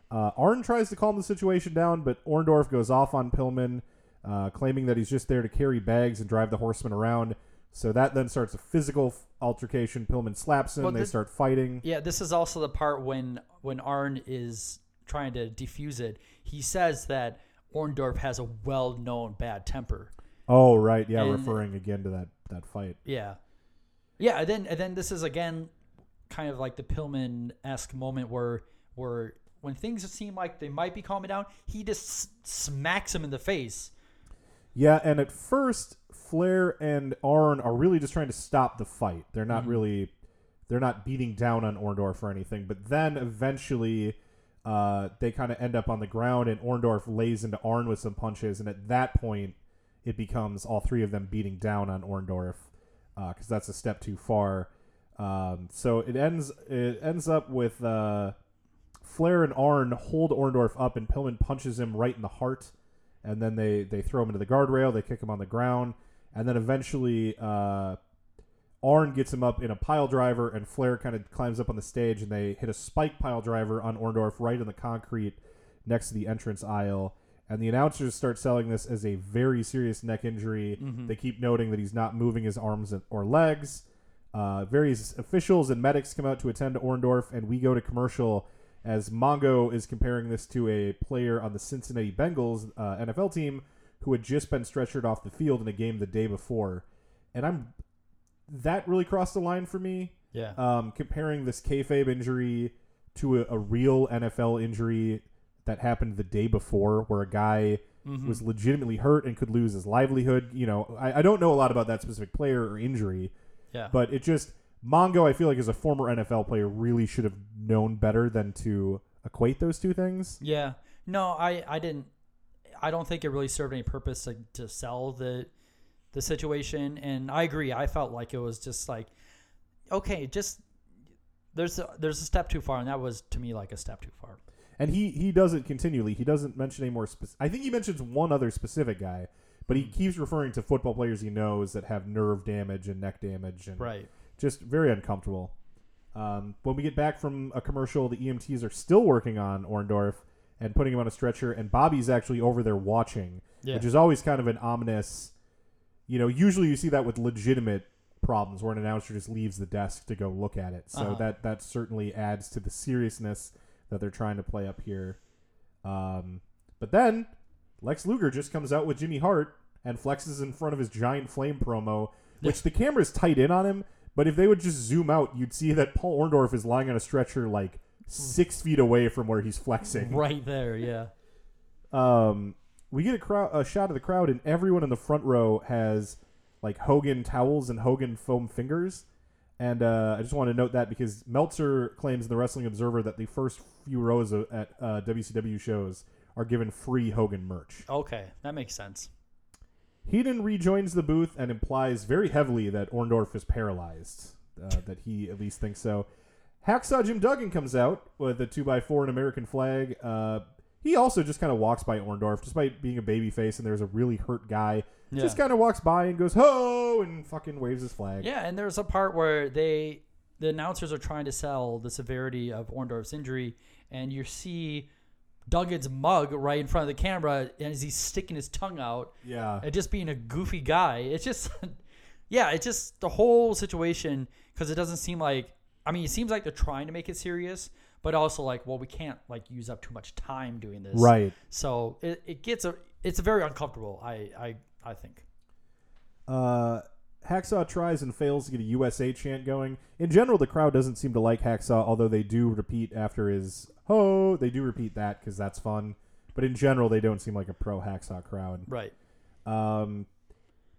Uh, Arn tries to calm the situation down, but Orndorff goes off on Pillman, uh, claiming that he's just there to carry bags and drive the horseman around. So that then starts a physical altercation. Pillman slaps him. Well, this, they start fighting. Yeah, this is also the part when, when Arn is trying to defuse it. He says that Orndorff has a well-known bad temper. Oh, right. Yeah, and, referring again to that, that fight. Yeah. Yeah, and then and then this is, again, kind of like the Pillman-esque moment where where when things seem like they might be calming down, he just smacks him in the face. Yeah, and at first, Flair and Arn are really just trying to stop the fight. They're not mm-hmm. really... They're not beating down on Orndorff or anything, but then eventually... Uh, they kind of end up on the ground, and Orndorff lays into Arn with some punches, and at that point, it becomes all three of them beating down on Orndorff because uh, that's a step too far. Um, so it ends. It ends up with uh, Flair and Arn hold Orndorff up, and Pillman punches him right in the heart, and then they they throw him into the guardrail. They kick him on the ground, and then eventually uh, Arn gets him up in a pile driver, and Flair kind of climbs up on the stage, and they hit a spike pile driver on Orndorff right in the concrete next to the entrance aisle. And the announcers start selling this as a very serious neck injury. Mm-hmm. They keep noting that he's not moving his arms or legs. Uh, various officials and medics come out to attend to Orndorff, and we go to commercial as Mongo is comparing this to a player on the Cincinnati Bengals uh, N F L team who had just been stretchered off the field in a game the day before. And I'm... That really crossed the line for me. Yeah. Um, comparing this kayfabe injury to a, a real N F L injury that happened the day before where a guy mm-hmm. was legitimately hurt and could lose his livelihood. You know, I, I don't know a lot about that specific player or injury. Yeah. But it just, Mongo, I feel like as a former N F L player, really should have known better than to equate those two things. Yeah. No, I, I didn't. I don't think it really served any purpose to, to sell the the situation. And I agree. I felt like it was just like, okay, just there's a, there's a step too far. And that was, to me, like a step too far. And he, he does it continually. He doesn't mention any more. Speci- I think he mentions one other specific guy, but he keeps referring to football players he knows that have nerve damage and neck damage. And right. Just very uncomfortable. Um, when we get back from a commercial, the E M Ts are still working on Orndorff and putting him on a stretcher, and Bobby's actually over there watching, yeah. which is always kind of an ominous, you know, usually you see that with legitimate problems where an announcer just leaves the desk to go look at it. So uh-huh. that, that certainly adds to the seriousness that they're trying to play up here. Um, but then Lex Luger just comes out with Jimmy Hart and flexes in front of his giant flame promo, which the camera's tight in on him. But if they would just zoom out, you'd see that Paul Orndorff is lying on a stretcher like six feet away from where he's flexing. Right there, yeah. Um, we get a, crowd, a shot of the crowd, and everyone in the front row has like Hogan towels and Hogan foam fingers. And uh, I just want to note that because Meltzer claims in the Wrestling Observer that the first few rows of, at uh, W C W shows are given free Hogan merch. Okay, that makes sense. Heenan rejoins the booth and implies very heavily that Orndorff is paralyzed, uh, that he at least thinks so. Hacksaw Jim Duggan comes out with a two by four and American flag. Uh, he also just kind of walks by Orndorff, despite being a babyface, and there's a really hurt guy. Yeah. Just kind of walks by and goes, ho, and fucking waves his flag. Yeah, and there's a part where they the announcers are trying to sell the severity of Orndorff's injury, and you see Duggan's mug right in front of the camera as he's sticking his tongue out. Yeah. And just being a goofy guy. It's just, yeah, it's just the whole situation, because it doesn't seem like, I mean, it seems like they're trying to make it serious, but also like, well, we can't like use up too much time doing this. Right. So it, it gets, a, it's very uncomfortable, I I, I think. Uh, Hacksaw tries and fails to get a U S A chant going. In general, the crowd doesn't seem to like Hacksaw, although they do repeat after his ho. They do repeat that because that's fun. But in general, they don't seem like a pro-Hacksaw crowd. Right. Um,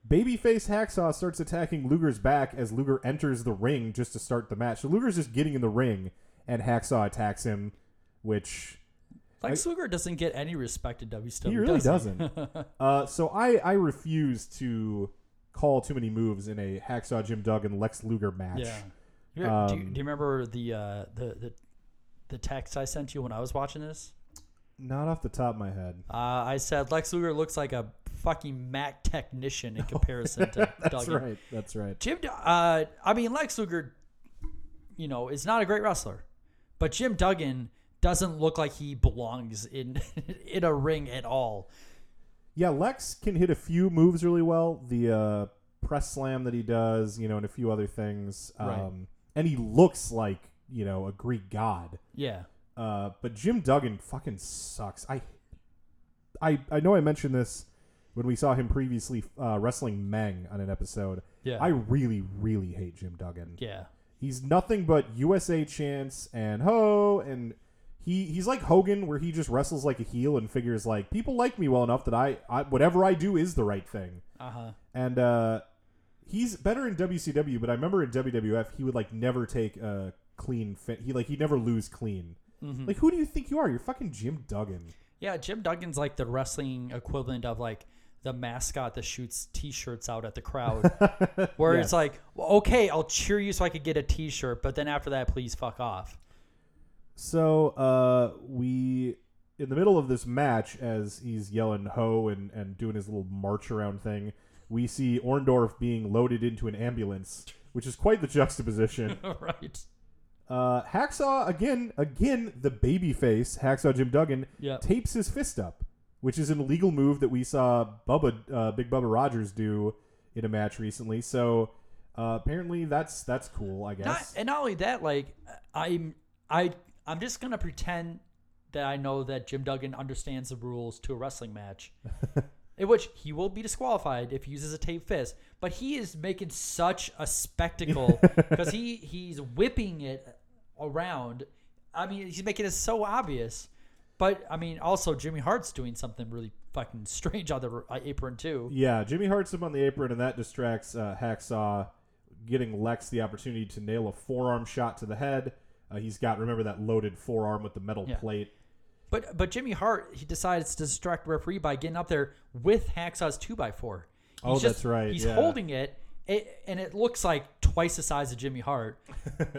babyface Hacksaw starts attacking Luger's back as Luger enters the ring just to start the match. So Luger's just getting in the ring, and Hacksaw attacks him, which... Lex Luger doesn't get any respect at W C W. He really doesn't. doesn't. uh, so I, I refuse to... call too many moves in a Hacksaw Jim Duggan Lex Luger match. Yeah. Um, do, you, do you remember the, uh, the the the text I sent you when I was watching this? Not off the top of my head. Uh, I said Lex Luger looks like a fucking Mac technician in comparison to that's Duggan. That's right. That's right. Jim. Uh, I mean Lex Luger, you know, is not a great wrestler, but Jim Duggan doesn't look like he belongs in in a ring at all. Yeah, Lex can hit a few moves really well. The uh, press slam that he does, you know, and a few other things. Um, right. And he looks like, you know, a Greek god. Yeah. Uh, but Jim Duggan fucking sucks. I, I, I know I mentioned this when we saw him previously uh, wrestling Meng on an episode. Yeah. I really, really hate Jim Duggan. Yeah. He's nothing but U S A chants and ho and... He he's like Hogan, where he just wrestles like a heel and figures like people like me well enough that I, I whatever I do is the right thing. Uh-huh. And uh, he's better in W C W, but I remember in W W F he would like never take a clean fit. He like he'd never lose clean. Mm-hmm. Like who do you think you are? You're fucking Jim Duggan. Yeah, Jim Duggan's like the wrestling equivalent of like the mascot that shoots T-shirts out at the crowd, where yes. It's like, well, okay, I'll cheer you so I could get a T-shirt, but then after that, please fuck off. So uh, we, in the middle of this match, as he's yelling ho and, and doing his little march around thing, we see Orndorff being loaded into an ambulance, which is quite the juxtaposition. Right. Uh, Hacksaw, again, again, the babyface, Hacksaw Jim Duggan, yep. tapes his fist up, which is an illegal move that we saw Bubba, uh, Big Bubba Rogers do in a match recently. So uh, apparently that's that's cool, I guess. Not, and not only that, like, I'm, I... I'm just going to pretend that I know that Jim Duggan understands the rules to a wrestling match, in which he will be disqualified if he uses a taped fist. But he is making such a spectacle because he, he's whipping it around. I mean, he's making it so obvious. But, I mean, also Jimmy Hart's doing something really fucking strange on the apron, too. Yeah, Jimmy Hart's up on the apron, and that distracts uh, Hacksaw, getting Lex the opportunity to nail a forearm shot to the head. Uh, he's got, remember, that loaded forearm with the metal yeah. plate. But but Jimmy Hart, he decides to distract the referee by getting up there with Hacksaw's two by four. He's oh, just, that's right. He's yeah. holding it, it, and it looks like twice the size of Jimmy Hart.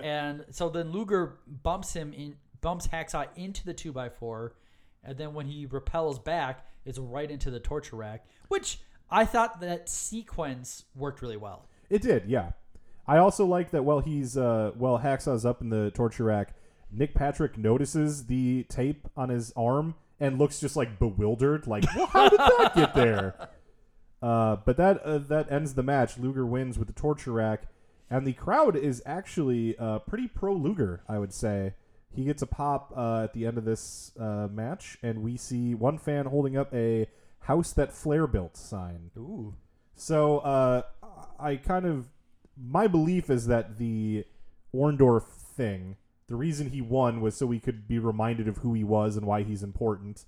And so then Luger bumps him in, bumps Hacksaw into the two by four, and then when he repels back, it's right into the torture rack, which I thought that sequence worked really well. It did, yeah. I also like that while he's uh, while Hacksaw's up in the torture rack, Nick Patrick notices the tape on his arm and looks just like bewildered, like, well, how did that get there? Uh, but that uh, that ends the match. Luger wins with the torture rack, and the crowd is actually uh, pretty pro Luger, I would say. He gets a pop uh, at the end of this uh, match, and we see one fan holding up a house that Flair built sign. Ooh. So uh, I kind of my belief is that the Orndorff thing, the reason he won was so we could be reminded of who he was and why he's important,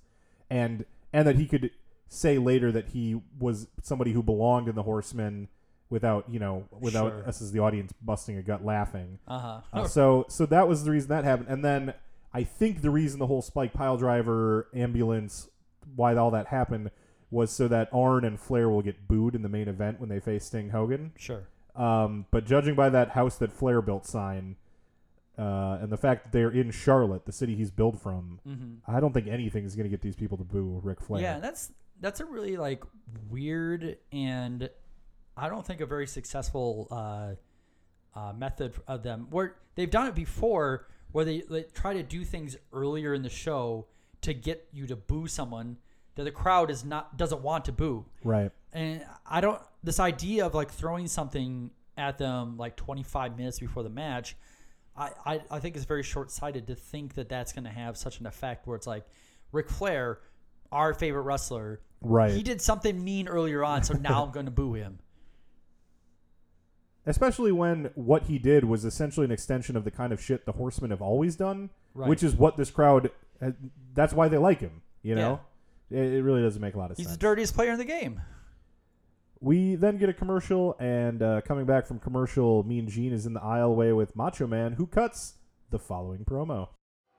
and and that he could say later that he was somebody who belonged in the Horsemen without, you know, without sure. us as the audience busting a gut laughing. Uh-huh. Uh, so so that was the reason that happened. And then I think the reason the whole Spike Piledriver ambulance, why all that happened, was so that Arn and Flair will get booed in the main event when they face Sting Hogan. Sure. Um, but judging by that house that Flair built sign, uh, and the fact that they're in Charlotte, the city he's built from, mm-hmm. I don't think anything is going to get these people to boo Ric Flair. Yeah, that's that's a really like weird and I don't think a very successful uh, uh, method of them. Where they've done it before, where they, they try to do things earlier in the show to get you to boo someone that the crowd is not doesn't want to boo. Right. And I don't. This idea of like throwing something at them like twenty-five minutes before the match, I, I, I think it's very short-sighted to think that that's going to have such an effect where it's like Ric Flair, our favorite wrestler, right? He did something mean earlier on, so now I'm going to boo him. Especially when what he did was essentially an extension of the kind of shit the Horsemen have always done, right. Which is what this crowd, that's why they like him, you know? Yeah. It really doesn't make a lot of He's sense. He's the dirtiest player in the game. We then get a commercial, and uh, coming back from commercial, Mean Gene is in the aisleway with Macho Man, who cuts the following promo.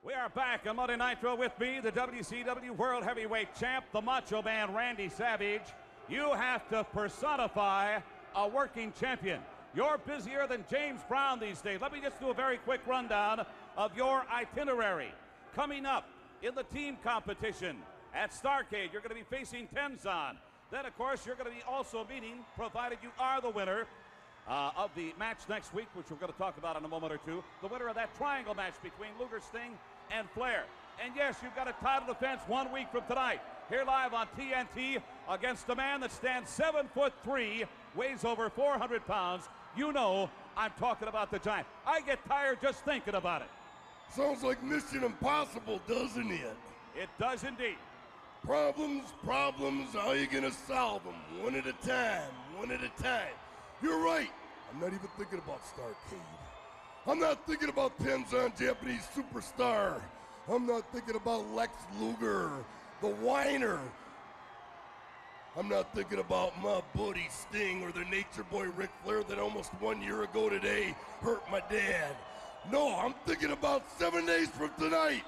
We are back on Monday Nitro with me, the W C W World Heavyweight Champ, the Macho Man, Randy Savage. You have to personify a working champion. You're busier than James Brown these days. Let me just do a very quick rundown of your itinerary. Coming up in the team competition at Starrcade, you're going to be facing Tenzan. Then, of course, you're going to be also meeting, provided you are the winner uh, of the match next week, which we're going to talk about in a moment or two, the winner of that triangle match between Luger, Sting, and Flair. And, yes, you've got a title defense one week from tonight, here live on T N T, against a man that stands seven foot three, weighs over four hundred pounds, You know I'm talking about the Giant. I get tired just thinking about it. Sounds like Mission Impossible, doesn't it? It does indeed. Problems, problems, how are you gonna solve them? One at a time, one at a time. You're right, I'm not even thinking about Starrcade. I'm not thinking about Tenzan, Japanese superstar. I'm not thinking about Lex Luger, the whiner. I'm not thinking about my buddy Sting or the nature boy Ric Flair that almost one year ago today hurt my dad. No, I'm thinking about seven days from tonight.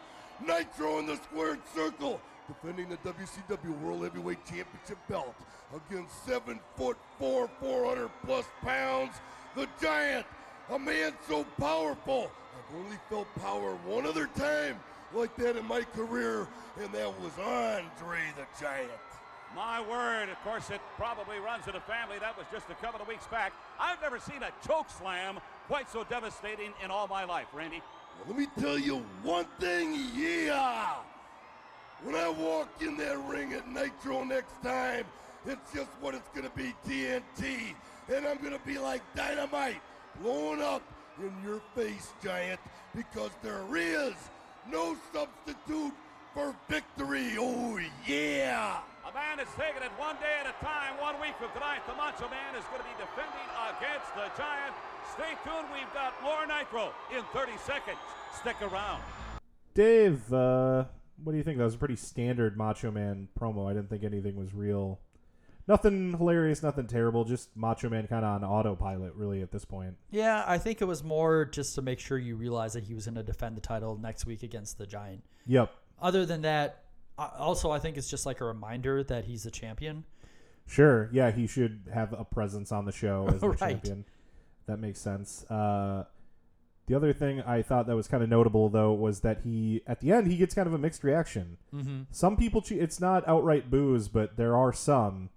Nitro in the squared circle, defending the W C W World Heavyweight Championship belt against seven foot four, four hundred plus pounds, the Giant, a man so powerful. I've only felt power one other time like that in my career, and that was Andre the Giant. My word, of course, it probably runs in the family. That was just a couple of weeks back. I've never seen a choke slam quite so devastating in all my life, Randy. Well, let me tell you one thing, yeah. When I walk in that ring at Nitro next time, it's just what it's going to be, T N T. And I'm going to be like dynamite, blowing up in your face, Giant, because there is no substitute for victory. Oh, yeah. A man is taking it one day at a time, one week from tonight. The Macho Man is going to be defending against the Giant. Stay tuned. We've got more Nitro in thirty seconds. Stick around. Dave, uh, what do you think? That was a pretty standard Macho Man promo. I didn't think anything was real. Nothing hilarious, nothing terrible. Just Macho Man kind of on autopilot, really, at this point. Yeah, I think it was more just to make sure you realize that he was going to defend the title next week against the Giant. Yep. other than that, also I think it's just like a reminder that he's a champion. Sure. Yeah, he should have a presence on the show as the right. champion. That makes sense. Uh, the other thing I thought that was kind of notable, though, was that he, at the end, he gets kind of a mixed reaction. Mm-hmm. Some people, che- it's not outright boos, but there are some,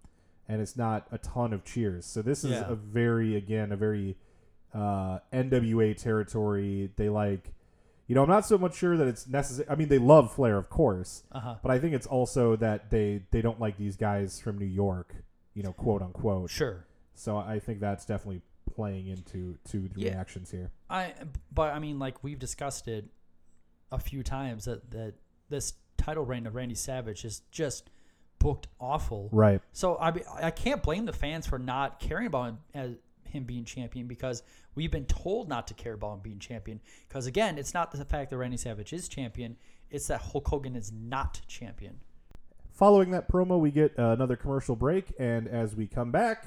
and it's not a ton of cheers. So this is yeah. a very, again, a very uh, N W A territory. They like, you know, I'm not so much sure that it's necessary. I mean, they love Flair, of course, uh-huh. but I think it's also that they, they don't like these guys from New York, you know, quote unquote. Sure. So I think that's definitely playing into to the yeah. reactions here. I but I mean, like we've discussed it a few times that, that this title reign of Randy Savage is just booked awful. Right. So I I can't blame the fans for not caring about him as him being champion, because we've been told not to care about him being champion. Because again, it's not the fact that Randy Savage is champion, it's that Hulk Hogan is not champion. Following that promo, we get uh, another commercial break, and as we come back,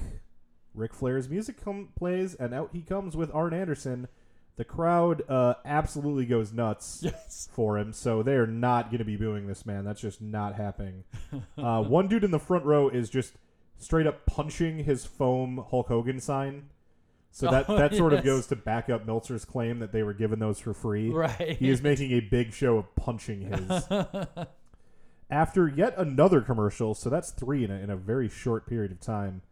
Ric Flair's music com- plays, and out he comes with Arn Anderson. The crowd uh, absolutely goes nuts yes. for him, so they are not going to be booing this man. That's just not happening. Uh, one dude in the front row is just straight up punching his foam Hulk Hogan sign. So that, oh, that sort yes. of goes to back up Meltzer's claim that they were given those for free. Right. He is making a big show of punching his. After yet another commercial, so that's three in a, in a very short period of time,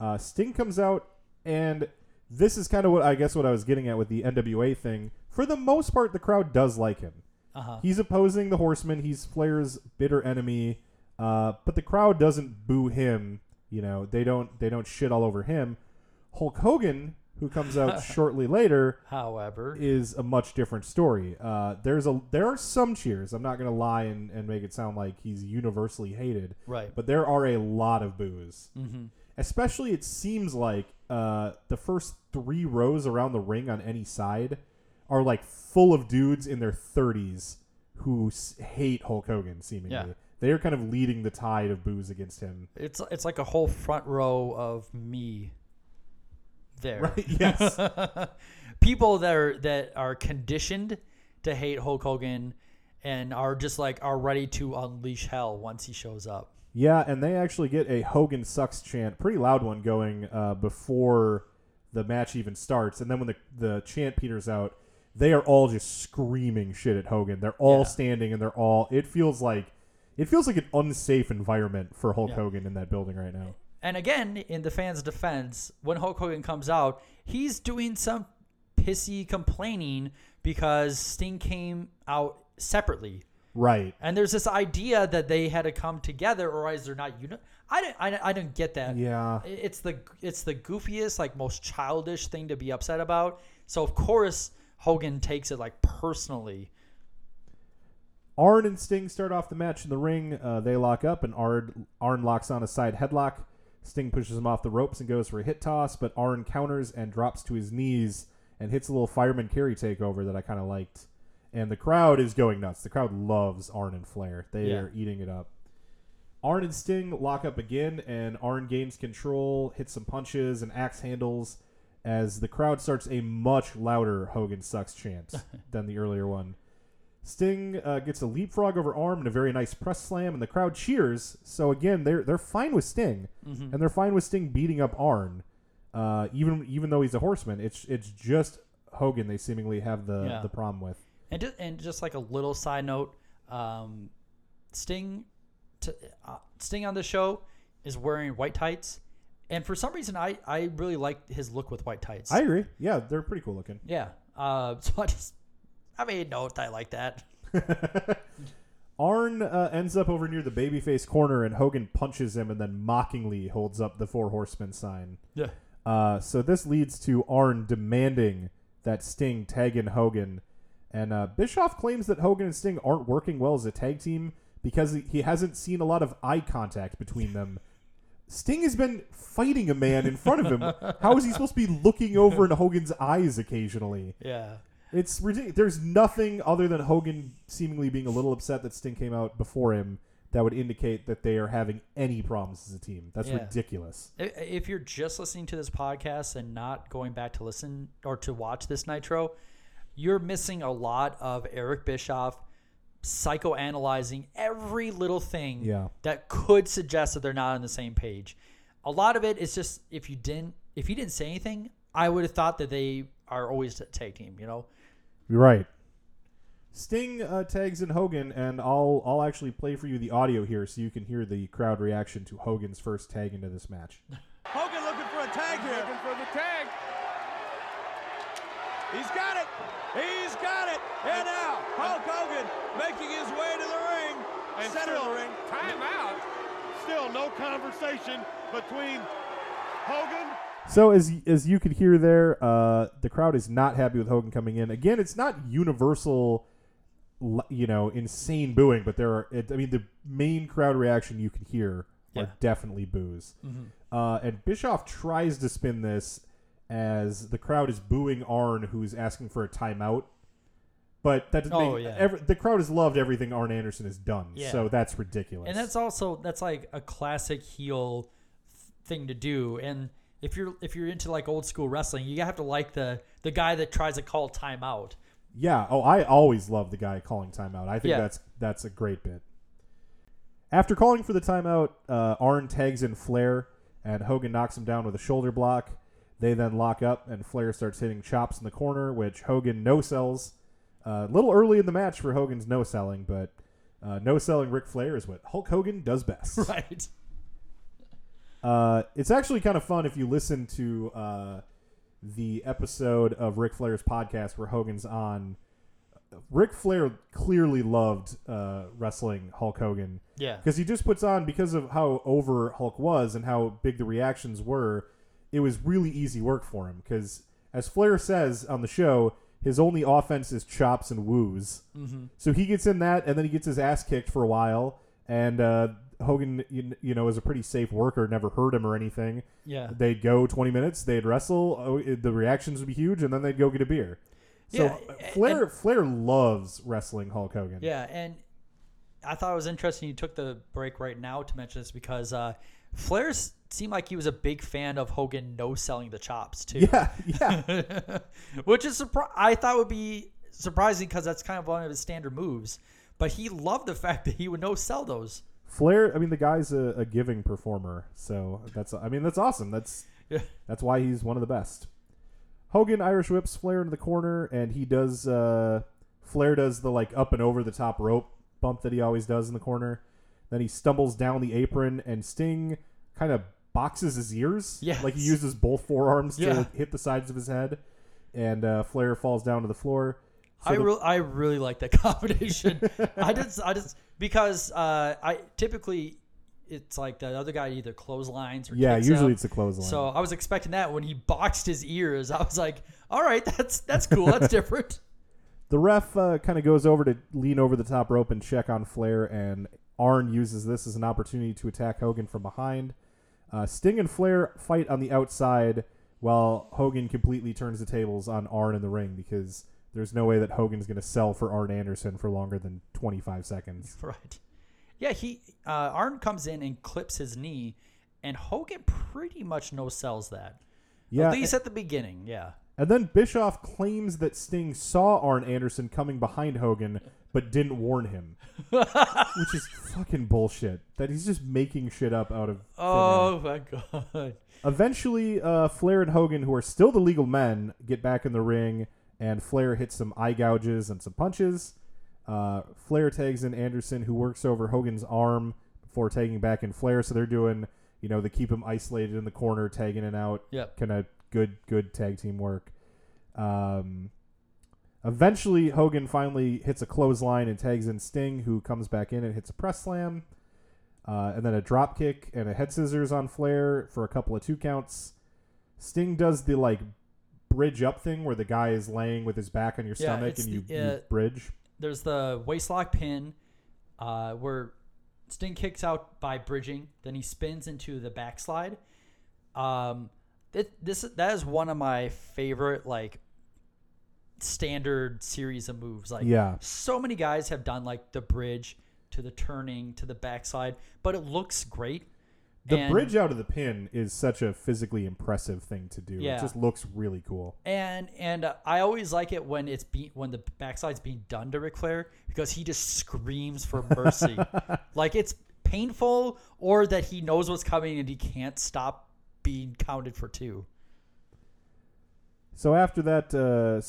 Uh, Sting comes out, and this is kind of what I guess what I was getting at with the N W A thing. For the most part, the crowd does like him. Uh-huh. He's opposing the Horseman. He's Flair's bitter enemy, uh, but the crowd doesn't boo him. You know, they don't they don't shit all over him. Hulk Hogan, who comes out shortly later, however, is a much different story. Uh, there's a there are some cheers. I'm not going to lie and, and make it sound like he's universally hated. Right. But there are a lot of boos. Mm-hmm. Especially, it seems like uh, the first three rows around the ring on any side are like full of dudes in their thirties who s- hate Hulk Hogan. Seemingly, yeah. they are kind of leading the tide of boos against him. It's it's like a whole front row of me there. Right? Yes, people that are that are conditioned to hate Hulk Hogan and are just like are ready to unleash hell once he shows up. Yeah, and they actually get a Hogan sucks chant, pretty loud one, going uh, before the match even starts. And then when the, the chant peters out, they are all just screaming shit at Hogan. They're all yeah. standing, and they're all. It feels like it feels like an unsafe environment for Hulk yeah. Hogan in that building right now. And again, in the fans' defense, when Hulk Hogan comes out, he's doing some pissy complaining because Sting came out separately. Right. And there's this idea that they had to come together or else they're not uni- I didn't I, I didn't get that. Yeah. It's the it's the goofiest, like most childish thing to be upset about. So of course Hogan takes it like personally. Arn and Sting start off the match in the ring. Uh, they lock up and Arn Arn locks on a side headlock. Sting pushes him off the ropes and goes for a hit toss, but Arn counters and drops to his knees and hits a little fireman carry takeover that I kind of liked. And the crowd is going nuts. The crowd loves Arn and Flair. They yeah. are eating it up. Arn and Sting lock up again, and Arn gains control, hits some punches and axe handles as the crowd starts a much louder Hogan sucks chant than the earlier one. Sting uh, gets a leapfrog over Arn and a very nice press slam, and the crowd cheers. So again, they're they're fine with Sting, mm-hmm. and they're fine with Sting beating up Arn, uh, even even though he's a Horseman. It's it's just Hogan they seemingly have the, yeah. the problem with. And just, and just like a little side note, um, Sting to, uh, Sting on the show is wearing white tights. And for some reason, I, I really like his look with white tights. I agree. Yeah, they're pretty cool looking. Yeah. Uh, so I just, I made note I like that. Arn uh, ends up over near the babyface corner, and Hogan punches him and then mockingly holds up the Four Horsemen sign. Yeah. Uh, so this leads to Arn demanding that Sting tag in Hogan. And uh, Bischoff claims that Hogan and Sting aren't working well as a tag team because he hasn't seen a lot of eye contact between them. Sting has been fighting a man in front of him. How is he supposed to be looking over in Hogan's eyes occasionally? Yeah. It's ridiculous. There's nothing other than Hogan seemingly being a little upset that Sting came out before him that would indicate that they are having any problems as a team. That's yeah. ridiculous. If you're just listening to this podcast and not going back to listen or to watch this Nitro, you're missing a lot of Eric Bischoff psychoanalyzing every little thing yeah. that could suggest that they're not on the same page. A lot of it is just if you didn't if you didn't say anything, I would have thought that they are always a tag team, you know? You're right. Sting uh, tags in Hogan, and I'll I'll actually play for you the audio here so you can hear the crowd reaction to Hogan's first tag into this match. Hogan looking for a tag here. Looking for the tag. He's got it. He's got it. And now Hulk Hogan making his way to the ring. And center still, ring. Time out. Still no conversation between Hogan. So as as you could hear there, uh, the crowd is not happy with Hogan coming in. Again, it's not universal, you know, insane booing, but there are, I mean, the main crowd reaction you could hear yeah. are definitely boos. Mm-hmm. Uh, and Bischoff tries to spin this as the crowd is booing Arn, who's asking for a timeout. But that doesn't oh, make, yeah. every, the crowd has loved everything Arn Anderson has done, yeah. so that's ridiculous. And that's also, that's like a classic heel thing to do. And if you're if you're into like old school wrestling, you have to like the the guy that tries to call timeout. Yeah. Oh, I always love the guy calling timeout. I think yeah. that's that's a great bit. After calling for the timeout, uh, Arn tags in Flair, and Hogan knocks him down with a shoulder block. They then lock up, and Flair starts hitting chops in the corner, which Hogan no-sells. A uh, little early in the match for Hogan's no-selling, but uh, no-selling Ric Flair is what Hulk Hogan does best. Right. Uh, it's actually kind of fun if you listen to uh, the episode of Ric Flair's podcast where Hogan's on. Ric Flair clearly loved uh, wrestling Hulk Hogan. Yeah. Because he just puts on, because of how over Hulk was and how big the reactions were, it was really easy work for him because, as Flair says on the show, his only offense is chops and woos. Mm-hmm. So he gets in that, and then he gets his ass kicked for a while. And uh, Hogan, you, you know, is a pretty safe worker, never hurt him or anything. Yeah, they'd go twenty minutes, they'd wrestle, oh, it, the reactions would be huge, and then they'd go get a beer. So yeah, Flair, and, Flair loves wrestling Hulk Hogan. Yeah, and I thought it was interesting you took the break right now to mention this because uh, Flair's seemed like he was a big fan of Hogan no-selling the chops, too. Yeah, yeah. Which is surpri- I thought would be surprising because that's kind of one of his standard moves. But he loved the fact that he would no-sell those. Flair, I mean, the guy's a, a giving performer. So, that's, I mean, that's awesome. That's yeah. that's why he's one of the best. Hogan Irish whips Flair into the corner, and he does, uh, Flair does the, like, up and over the top rope bump that he always does in the corner. Then he stumbles down the apron, and Sting kind of boxes his ears. Yes. Like he uses both forearms yeah. to hit the sides of his head, and uh, Flair falls down to the floor. So I the... really, I really like that combination. I just, I just because uh, I typically it's like the other guy either clotheslines or yeah, usually out. It's a clothesline. So I was expecting that when he boxed his ears, I was like, all right, that's that's cool, that's different. The ref uh, kind of goes over to lean over the top rope and check on Flair, and Arn uses this as an opportunity to attack Hogan from behind. Uh, Sting and Flair fight on the outside while Hogan completely turns the tables on Arn in the ring because there's no way that Hogan's going to sell for Arn Anderson for longer than twenty-five seconds. Right. Yeah, he uh, Arn comes in and clips his knee, and Hogan pretty much no-sells that. Yeah, at least and, at the beginning, yeah. And then Bischoff claims that Sting saw Arn Anderson coming behind Hogan but didn't warn him, which is fucking bullshit. That he's just making shit up out of... Oh, my God. Eventually, uh, Flair and Hogan, who are still the legal men, get back in the ring, and Flair hits some eye gouges and some punches. Uh, Flair tags in Anderson, who works over Hogan's arm before tagging back in Flair. So they're doing, you know, they keep him isolated in the corner, tagging in and out. Yep. Kind of good, good tag team work. Um... Eventually, Hogan finally hits a clothesline and tags in Sting, who comes back in and hits a press slam, uh, and then a drop kick and a head scissors on Flair for a couple of two counts. Sting does the like bridge up thing where the guy is laying with his back on your yeah, stomach and you, the, uh, you bridge. There's the waistlock pin uh, where Sting kicks out by bridging, then he spins into the backslide. Um, it, this that is one of my favorite like. standard series of moves. Like yeah. so many guys have done like the bridge to the turning to the backside, but it looks great. The and, bridge out of the pin is such a physically impressive thing to do. Yeah. It just looks really cool. And and uh, I always like it when it's be, when the backside's being done to Ric Flair, because he just screams for mercy. Like it's painful, or that he knows what's coming and he can't stop being counted for two. So after that, uh,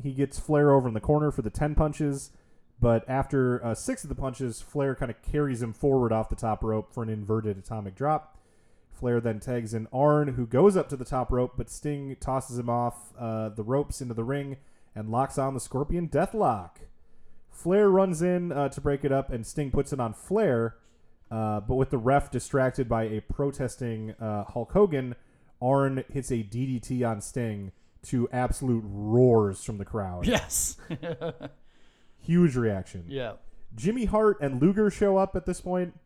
he gets Flair over in the corner for the ten punches. But after uh, six of the punches, Flair kind of carries him forward off the top rope for an inverted atomic drop. Flair then tags in Arn, who goes up to the top rope, but Sting tosses him off uh, the ropes into the ring and locks on the Scorpion Deathlock. Flair runs in uh, to break it up, and Sting puts it on Flair, uh, but with the ref distracted by a protesting uh, Hulk Hogan, Arn hits a D D T on Sting to absolute roars from the crowd. Yes! Huge reaction. Yeah. Jimmy Hart and Luger show up at this point.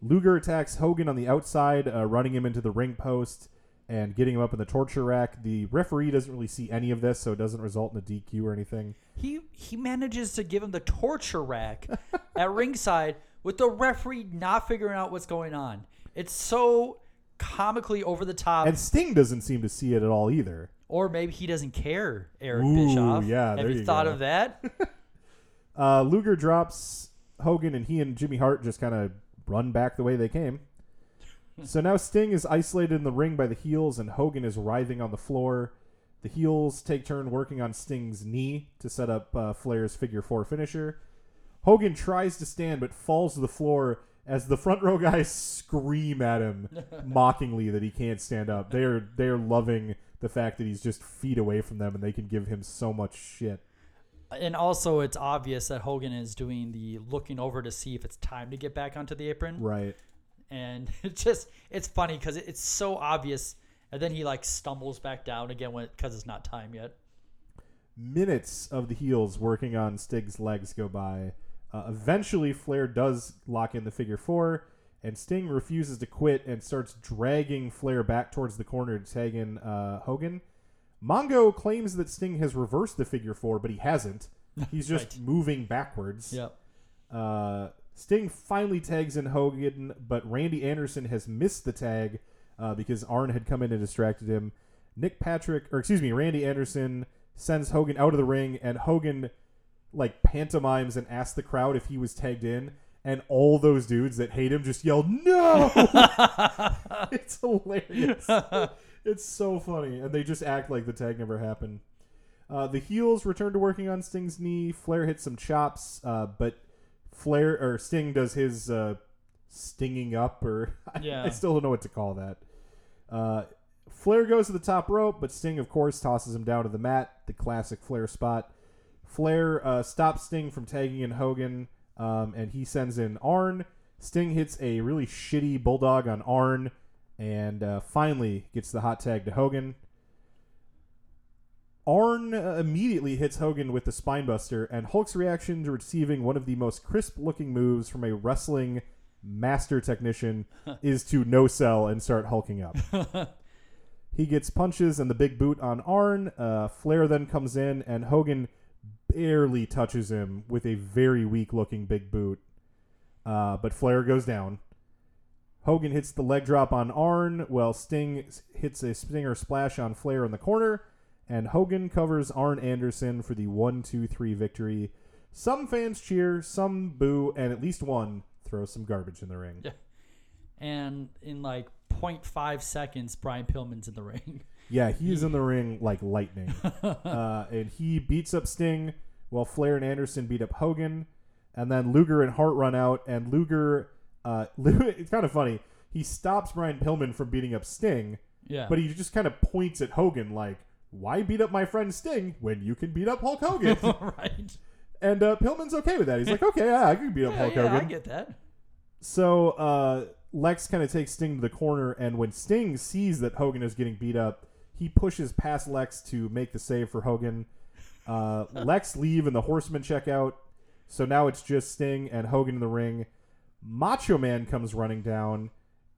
Luger attacks Hogan on the outside, uh, running him into the ring post and getting him up in the torture rack. The referee doesn't really see any of this, so it doesn't result in a D Q or anything. He he manages to give him the torture rack at ringside with the referee not figuring out what's going on. It's so comically over the top. And Sting doesn't seem to see it at all either. Or maybe he doesn't care, Eric Ooh, Bischoff. Yeah, there Have you, you thought go. of that? Uh, Luger drops Hogan, and he and Jimmy Hart just kind of run back the way they came. So now Sting is isolated in the ring by the heels, and Hogan is writhing on the floor. The heels take turn working on Sting's knee to set up uh, Flair's figure four finisher. Hogan tries to stand but falls to the floor as the front row guys scream at him mockingly that he can't stand up. They are they are loving the fact that he's just feet away from them, and they can give him so much shit. And also, it's obvious that Hogan is doing the looking over to see if it's time to get back onto the apron. Right. And it's just, it's funny because it's so obvious. And then he like stumbles back down again because it's not time yet. Minutes of the heels working on Sting's legs go by. Uh, eventually, Flair does lock in the figure four. And Sting refuses to quit and starts dragging Flair back towards the corner to tag in uh, Hogan. Mongo claims that Sting has reversed the figure four, but he hasn't. He's just right. moving backwards. Yep. Uh, Sting finally tags in Hogan, but Randy Anderson has missed the tag uh, because Arn had come in and distracted him. Nick Patrick, or excuse me, Randy Anderson sends Hogan out of the ring, and Hogan like pantomimes and asks the crowd if he was tagged in, and all those dudes that hate him just yell, "No!" It's hilarious. It's so funny, and they just act like the tag never happened. Uh, the heels return to working on Sting's knee. Flair hits some chops, uh, but Flair or Sting does his uh, stinging up, or yeah. I, I still don't know what to call that. Uh, Flair goes to the top rope, but Sting, of course, tosses him down to the mat, the classic Flair spot. Flair uh, stops Sting from tagging in Hogan, um, and he sends in Arn. Sting hits a really shitty bulldog on Arn, and uh, finally gets the hot tag to Hogan. Arn uh, immediately hits Hogan with the spinebuster, and Hulk's reaction to receiving one of the most crisp-looking moves from a wrestling master technician is to no-sell and start hulking up. He gets punches and the big boot on Arn. Uh, Flair then comes in, and Hogan barely touches him with a very weak-looking big boot. Uh, but Flair goes down. Hogan hits the leg drop on Arn, while Sting hits a stinger splash on Flair in the corner, and Hogan covers Arn Anderson for the one two three victory. Some fans cheer, some boo, and at least one throws some garbage in the ring. Yeah. And in like zero point five seconds, Brian Pillman's in the ring. Yeah, he's in the ring like lightning. uh, and he beats up Sting, while Flair and Anderson beat up Hogan, and then Luger and Hart run out, and Luger... Uh, it's kind of funny. He stops Brian Pillman from beating up Sting, yeah. but he just kind of points at Hogan like, "Why beat up my friend Sting when you can beat up Hulk Hogan?" Right. And uh, Pillman's okay with that. He's like, "Okay, yeah, I can beat up yeah, Hulk yeah, Hogan. I get that." So uh, Lex kind of takes Sting to the corner, and when Sting sees that Hogan is getting beat up, he pushes past Lex to make the save for Hogan. Uh, Lex leave and the Horsemen check out. So now it's just Sting and Hogan in the ring. Macho Man comes running down,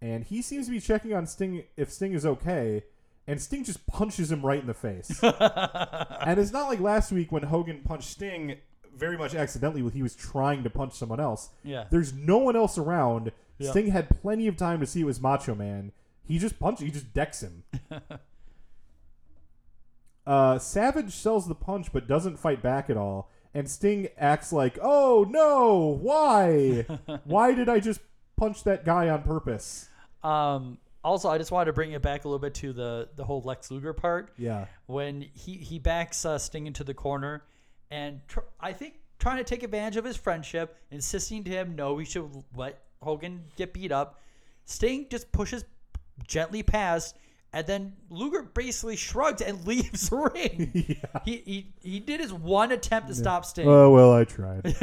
and he seems to be checking on Sting if Sting is okay, and Sting just punches him right in the face. And it's not like last week when Hogan punched Sting very much accidentally when he was trying to punch someone else. Yeah. There's no one else around, Yep. Sting had plenty of time to see it was Macho Man. He just punches. He just decks him. uh, Savage sells the punch but doesn't fight back at all. And Sting acts like, oh, no, why? Why did I just punch that guy on purpose? Um, also, I just wanted to bring it back a little bit to the, the whole Lex Luger part. Yeah. When he, he backs uh, Sting into the corner and tr- I think trying to take advantage of his friendship, insisting to him, no, we should let Hogan get beat up. Sting just pushes gently past, and then Luger basically shrugs and leaves the ring. Yeah. He, he he did his one attempt to yeah. stop Sting. Oh, well, I tried.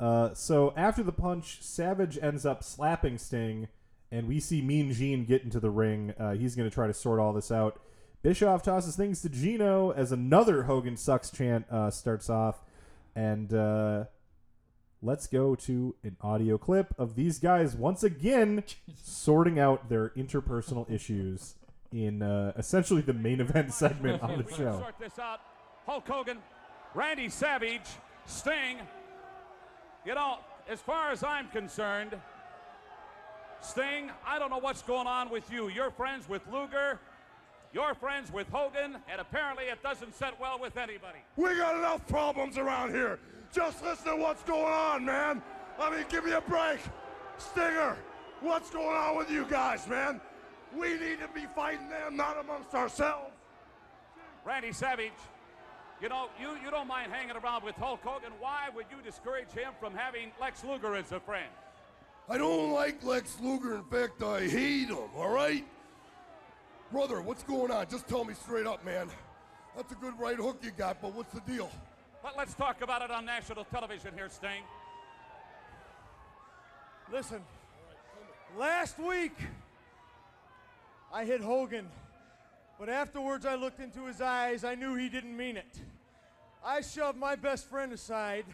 uh, so after the punch, Savage ends up slapping Sting, and we see Mean Gene get into the ring. Uh, he's going to try to sort all this out. Bischoff tosses things to Gino as another Hogan Sucks chant uh, starts off. And uh, let's go to an audio clip of these guys once again sorting out their interpersonal issues in uh, essentially the main event segment on the show. We can sort this out. Hulk Hogan, Randy Savage, Sting. You know, as far as I'm concerned, Sting, I don't know what's going on with you. You're friends with Luger. You're friends with Hogan, and apparently it doesn't set well with anybody. We got enough problems around here. Just listen to what's going on, man. I mean, give me a break. Stinger, what's going on with you guys, man? We need to be fighting them, not amongst ourselves. Randy Savage, you know, you, you don't mind hanging around with Hulk Hogan. Why would you discourage him from having Lex Luger as a friend? I don't like Lex Luger. In fact, I hate him, all right? Brother, what's going on? Just tell me straight up, man. That's a good right hook you got, but what's the deal? But let's talk about it on national television here, Sting. Listen, last week I hit Hogan, but afterwards I looked into his eyes. I knew he didn't mean it. I shoved my best friend aside,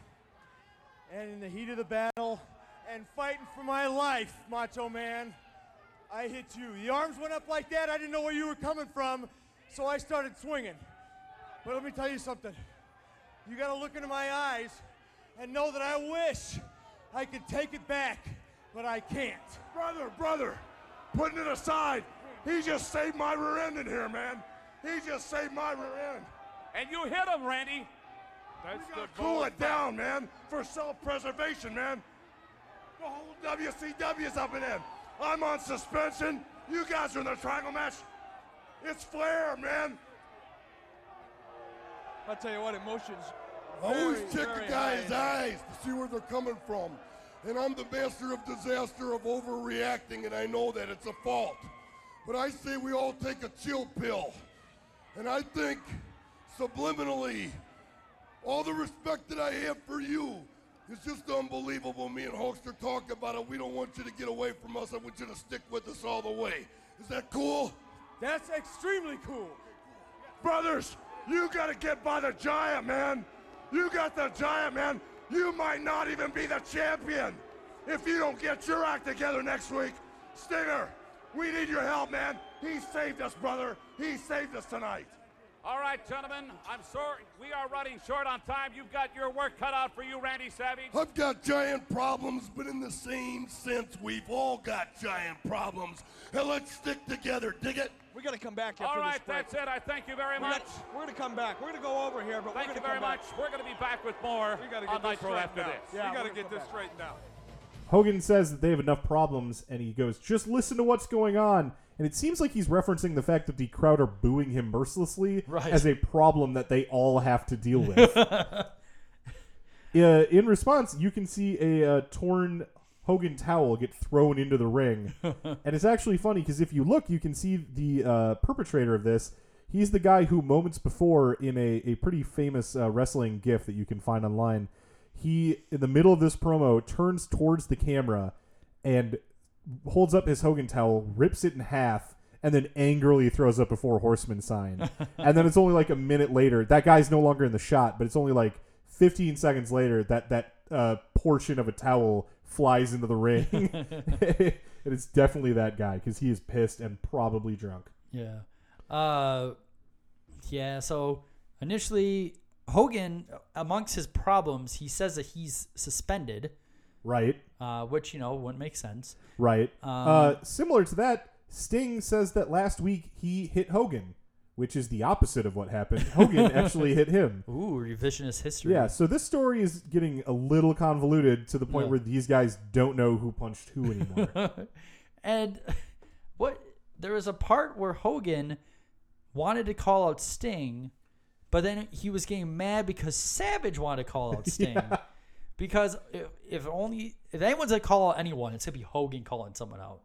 and in the heat of the battle and fighting for my life, Macho Man, I hit you. The arms went up like that. I didn't know where you were coming from, so I started swinging. But let me tell you something. You got to look into my eyes and know that I wish I could take it back, but I can't. Brother, brother, putting it aside, he just saved my rear end in here, man. He just saved my rear end. And you hit him, Randy. That's the cool it down, man, for self-preservation, man. The whole W C W is up in him. I'm on suspension. You guys are in the triangle match. It's Flair, man. I'll tell you what, emotions. I always check the guy's eyes to see where they're coming from. And I'm the master of disaster of overreacting, and I know that it's a fault. But I say we all take a chill pill. And I think subliminally, all the respect that I have for you, it's just unbelievable. Me and Hulkster talk about it. We don't want you to get away from us. I want you to stick with us all the way. Is that cool? That's extremely cool. Brothers, you got to get by the Giant, man. You got the Giant, man. You might not even be the champion if you don't get your act together next week. Stinger, we need your help, man. He saved us, brother. He saved us tonight. All right, gentlemen, I'm sorry. We are running short on time. You've got your work cut out for you, Randy Savage. I've got giant problems, but in the same sense, we've all got giant problems. And let's stick together, dig it? We're going to come back after this break. All right, that's it. I thank you very much. We're going to come back. We're going to go over here, but we're going to come back. Thank you very much. We're going to be back with more on Nitro after this. Yeah, we got to get this straightened out. Hogan says that they have enough problems, and he goes, just listen to what's going on. And it seems like he's referencing the fact that the crowd are booing him mercilessly right. as a problem that they all have to deal with. uh, in response, you can see a uh, torn Hogan towel get thrown into the ring. And it's actually funny because if you look, you can see the uh, perpetrator of this. He's the guy who moments before in a, a pretty famous uh, wrestling gif that you can find online, he, in the middle of this promo, turns towards the camera and holds up his Hogan towel, rips it in half, and then angrily throws up a Four Horsemen sign. And then it's only like a minute later. That guy's no longer in the shot, but it's only like fifteen seconds later that that uh, portion of a towel flies into the ring. And it's definitely that guy because he is pissed and probably drunk. Yeah. Uh, yeah, so initially, Hogan, amongst his problems, he says that he's suspended. Right. Uh, which, you know, wouldn't make sense. Right. Um, uh, similar to that, Sting says that last week he hit Hogan, which is the opposite of what happened. Hogan actually hit him. Ooh, revisionist history. Yeah, so this story is getting a little convoluted to the point yeah. where these guys don't know who punched who anymore. And what there was a part where Hogan wanted to call out Sting, but then he was getting mad because Savage wanted to call out Sting. yeah. Because if, if only if anyone's going to call out anyone, it's going to be Hogan calling someone out.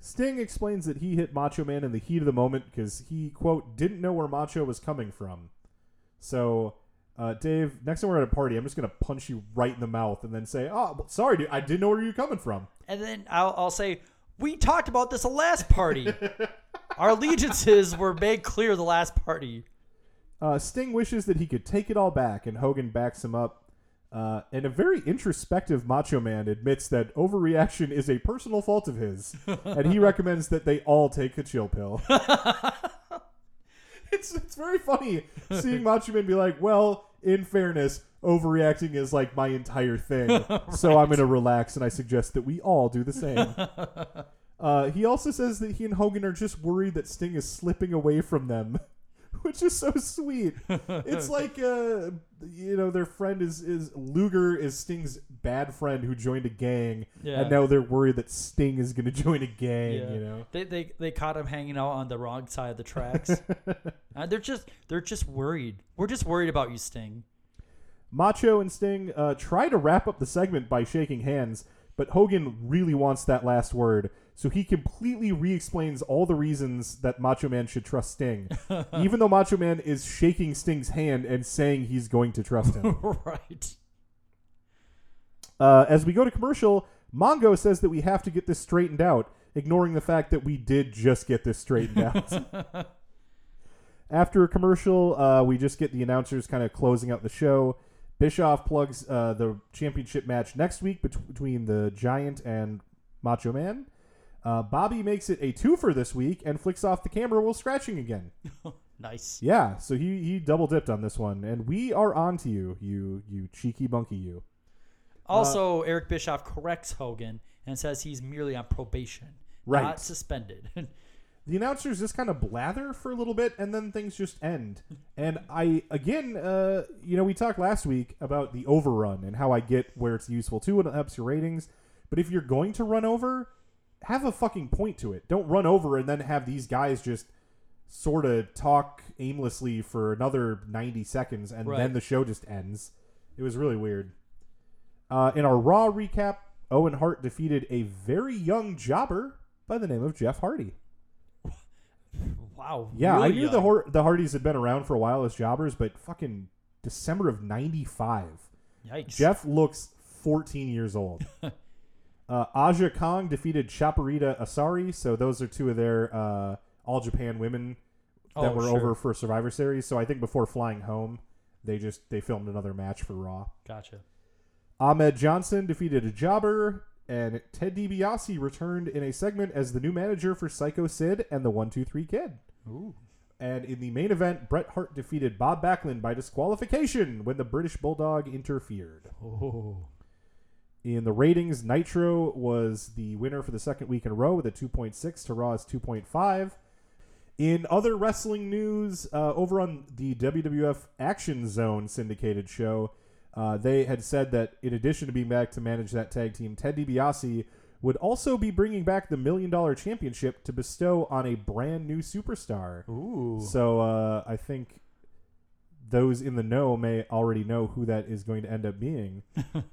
Sting explains that he hit Macho Man in the heat of the moment because he, quote, didn't know where Macho was coming from. So, uh, Dave, next time we're at a party, I'm just going to punch you right in the mouth and then say, oh, sorry, dude, I didn't know where you were coming from. And then I'll, I'll say, we talked about this last party. Our allegiances were made clear the last party. Uh, Sting wishes that he could take it all back, and Hogan backs him up. Uh, and a very introspective Macho Man admits that overreaction is a personal fault of his, and he recommends that they all take a chill pill. it's it's very funny seeing Macho Man be like, well, in fairness, overreacting is like my entire thing, right. So I'm going to relax, and I suggest that we all do the same. uh, he also says that he and Hogan are just worried that Sting is slipping away from them. Which is so sweet. It's like, uh, you know, their friend is, is Luger is Sting's bad friend who joined a gang. Yeah. And now they're worried that Sting is going to join a gang, yeah. you know. They, they they caught him hanging out on the wrong side of the tracks. uh, they're just they're just worried. We're just worried about you, Sting. Macho and Sting uh, try to wrap up the segment by shaking hands, but Hogan really wants that last word. So he completely re-explains all the reasons that Macho Man should trust Sting, even though Macho Man is shaking Sting's hand and saying he's going to trust him. Right. Uh, as we go to commercial, Mongo says that we have to get this straightened out, ignoring the fact that we did just get this straightened out. After a commercial, uh, we just get the announcers kind of closing out the show. Bischoff plugs uh, the championship match next week bet- between the Giant and Macho Man. Uh, Bobby makes it a twofer this week and flicks off the camera while scratching again. Nice. Yeah, so he, he double-dipped on this one. And we are on to you, you you cheeky monkey, you. Also, uh, Eric Bischoff corrects Hogan and says he's merely on probation, right. Not suspended. The announcers just kind of blather for a little bit, and then things just end. And I, again, uh, you know, we talked last week about the overrun and how I get where it's useful, too, and it helps your ratings. But if you're going to run over... have a fucking point to it. Don't run over and then have these guys just sort of talk aimlessly for another ninety seconds and right. then the show just ends. It was really weird. Uh, in our Raw recap, Owen Hart defeated a very young jobber by the name of Jeff Hardy. Wow. Yeah, really I knew young. the Hor- the Hardys had been around for a while as jobbers, but fucking December of ninety-five. Yikes. Jeff looks fourteen years old. Uh, Aja Kong defeated Chaparita Asari, so those are two of their uh, All Japan women that oh, were sure. over for Survivor Series. So I think before flying home, they just they filmed another match for Raw. Gotcha. Ahmed Johnson defeated a jobber, and Ted DiBiase returned in a segment as the new manager for Psycho Sid and the one two three Kid. Ooh. And in the main event, Bret Hart defeated Bob Backlund by disqualification when the British Bulldog interfered. Oh. In the ratings, Nitro was the winner for the second week in a row with a two point six to Raw's two point five. In other wrestling news, uh, over on the W W F Action Zone syndicated show, uh, they had said that in addition to being back to manage that tag team, Ted DiBiase would also be bringing back the Million Dollar Championship to bestow on a brand new superstar. Ooh! So uh, I think... those in the know may already know who that is going to end up being,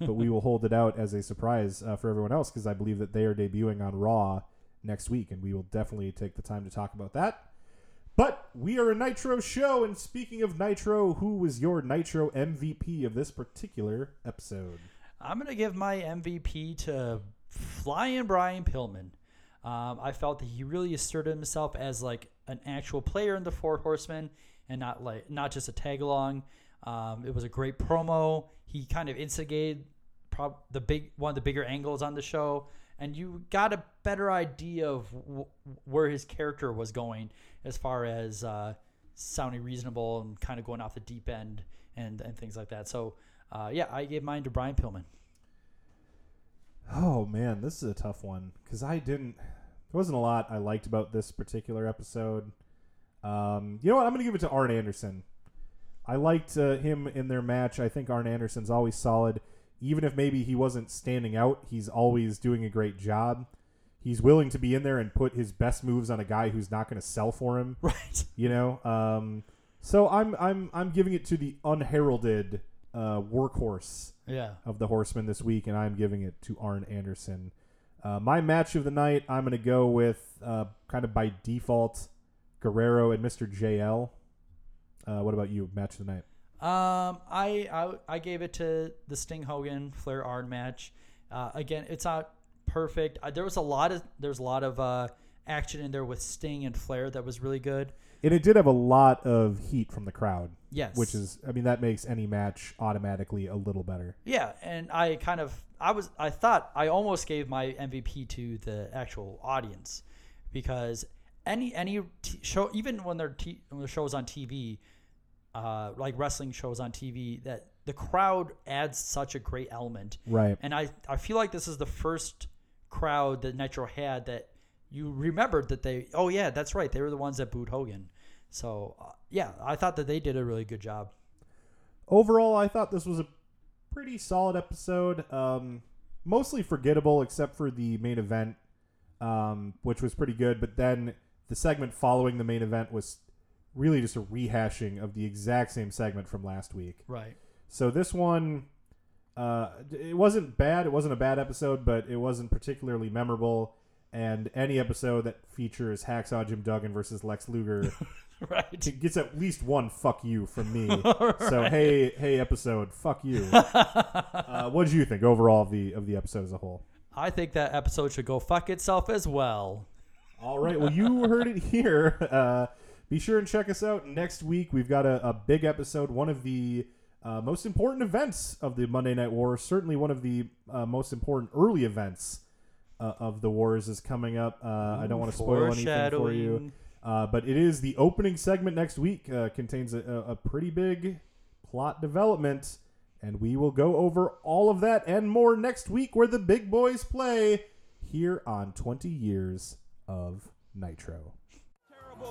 but we will hold it out as a surprise uh, for everyone else because I believe that they are debuting on Raw next week, and we will definitely take the time to talk about that. But we are a Nitro show, and speaking of Nitro, who was your Nitro M V P of this particular episode? I'm going to give my M V P to Flying Brian Pillman. Um, I felt that he really asserted himself as like an actual player in the Four Horsemen, and not like not just a tag along. Um, it was a great promo. He kind of instigated prob- the big one of the bigger angles on the show, and you got a better idea of w- where his character was going as far as uh, sounding reasonable and kind of going off the deep end and, and things like that. So, uh, yeah, I gave mine to Brian Pillman. Oh, man, this is a tough one because I didn't – there wasn't a lot I liked about this particular episode. Um, you know what? I'm going to give it to Arn Anderson. I liked uh, him in their match. I think Arn Anderson's always solid. Even if maybe he wasn't standing out, he's always doing a great job. He's willing to be in there and put his best moves on a guy who's not going to sell for him. Right. You know? Um, so I'm I'm I'm giving it to the unheralded uh, workhorse yeah. of the Horsemen this week, and I'm giving it to Arn Anderson. Uh, my match of the night, I'm going to go with uh, kind of by default Guerrero and Mister J L. Uh, what about you? Match of the night. Um, I, I I gave it to the Sting Hogan Flair Arn match. Uh, again, it's not perfect. Uh, there was a lot of there's a lot of uh, action in there with Sting and Flair that was really good. And it did have a lot of heat from the crowd. Yes, which is I mean that makes any match automatically a little better. Yeah, and I kind of I was I thought I almost gave my M V P to the actual audience because any any t- show even when their t- when the show's on T V. Uh, like wrestling shows on T V, that the crowd adds such a great element. Right. And I, I feel like this is the first crowd that Nitro had that you remembered that they, oh, yeah, that's right. They were the ones that booed Hogan. So, uh, yeah, I thought that they did a really good job. Overall, I thought this was a pretty solid episode. Um, mostly forgettable except for the main event, um, which was pretty good. But then the segment following the main event was really just a rehashing of the exact same segment from last week. Right. So this one, uh, it wasn't bad. It wasn't a bad episode, but it wasn't particularly memorable. And any episode that features Hacksaw Jim Duggan versus Lex Luger right. it gets at least one fuck you from me. Right. So, hey, hey, episode, fuck you. uh, what did you think overall of the, of the episode as a whole? I think that episode should go fuck itself as well. All right. Well, you heard it here. Uh, Be sure and check us out next week. We've got a, a big episode, one of the uh, most important events of the Monday Night Wars, certainly one of the uh, most important early events uh, of the Wars is coming up. Uh, I don't want to spoil anything for you, uh, but it is the opening segment next week. Uh, contains a, a pretty big plot development, and we will go over all of that and more next week where the big boys play here on twenty years of Nitro.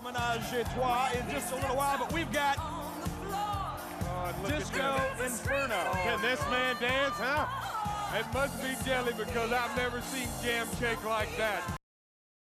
Menage a trois in just a little while, but we've got oh, Disco Inferno. Can this man dance, huh? It must be deadly because I've never seen jam cake like that.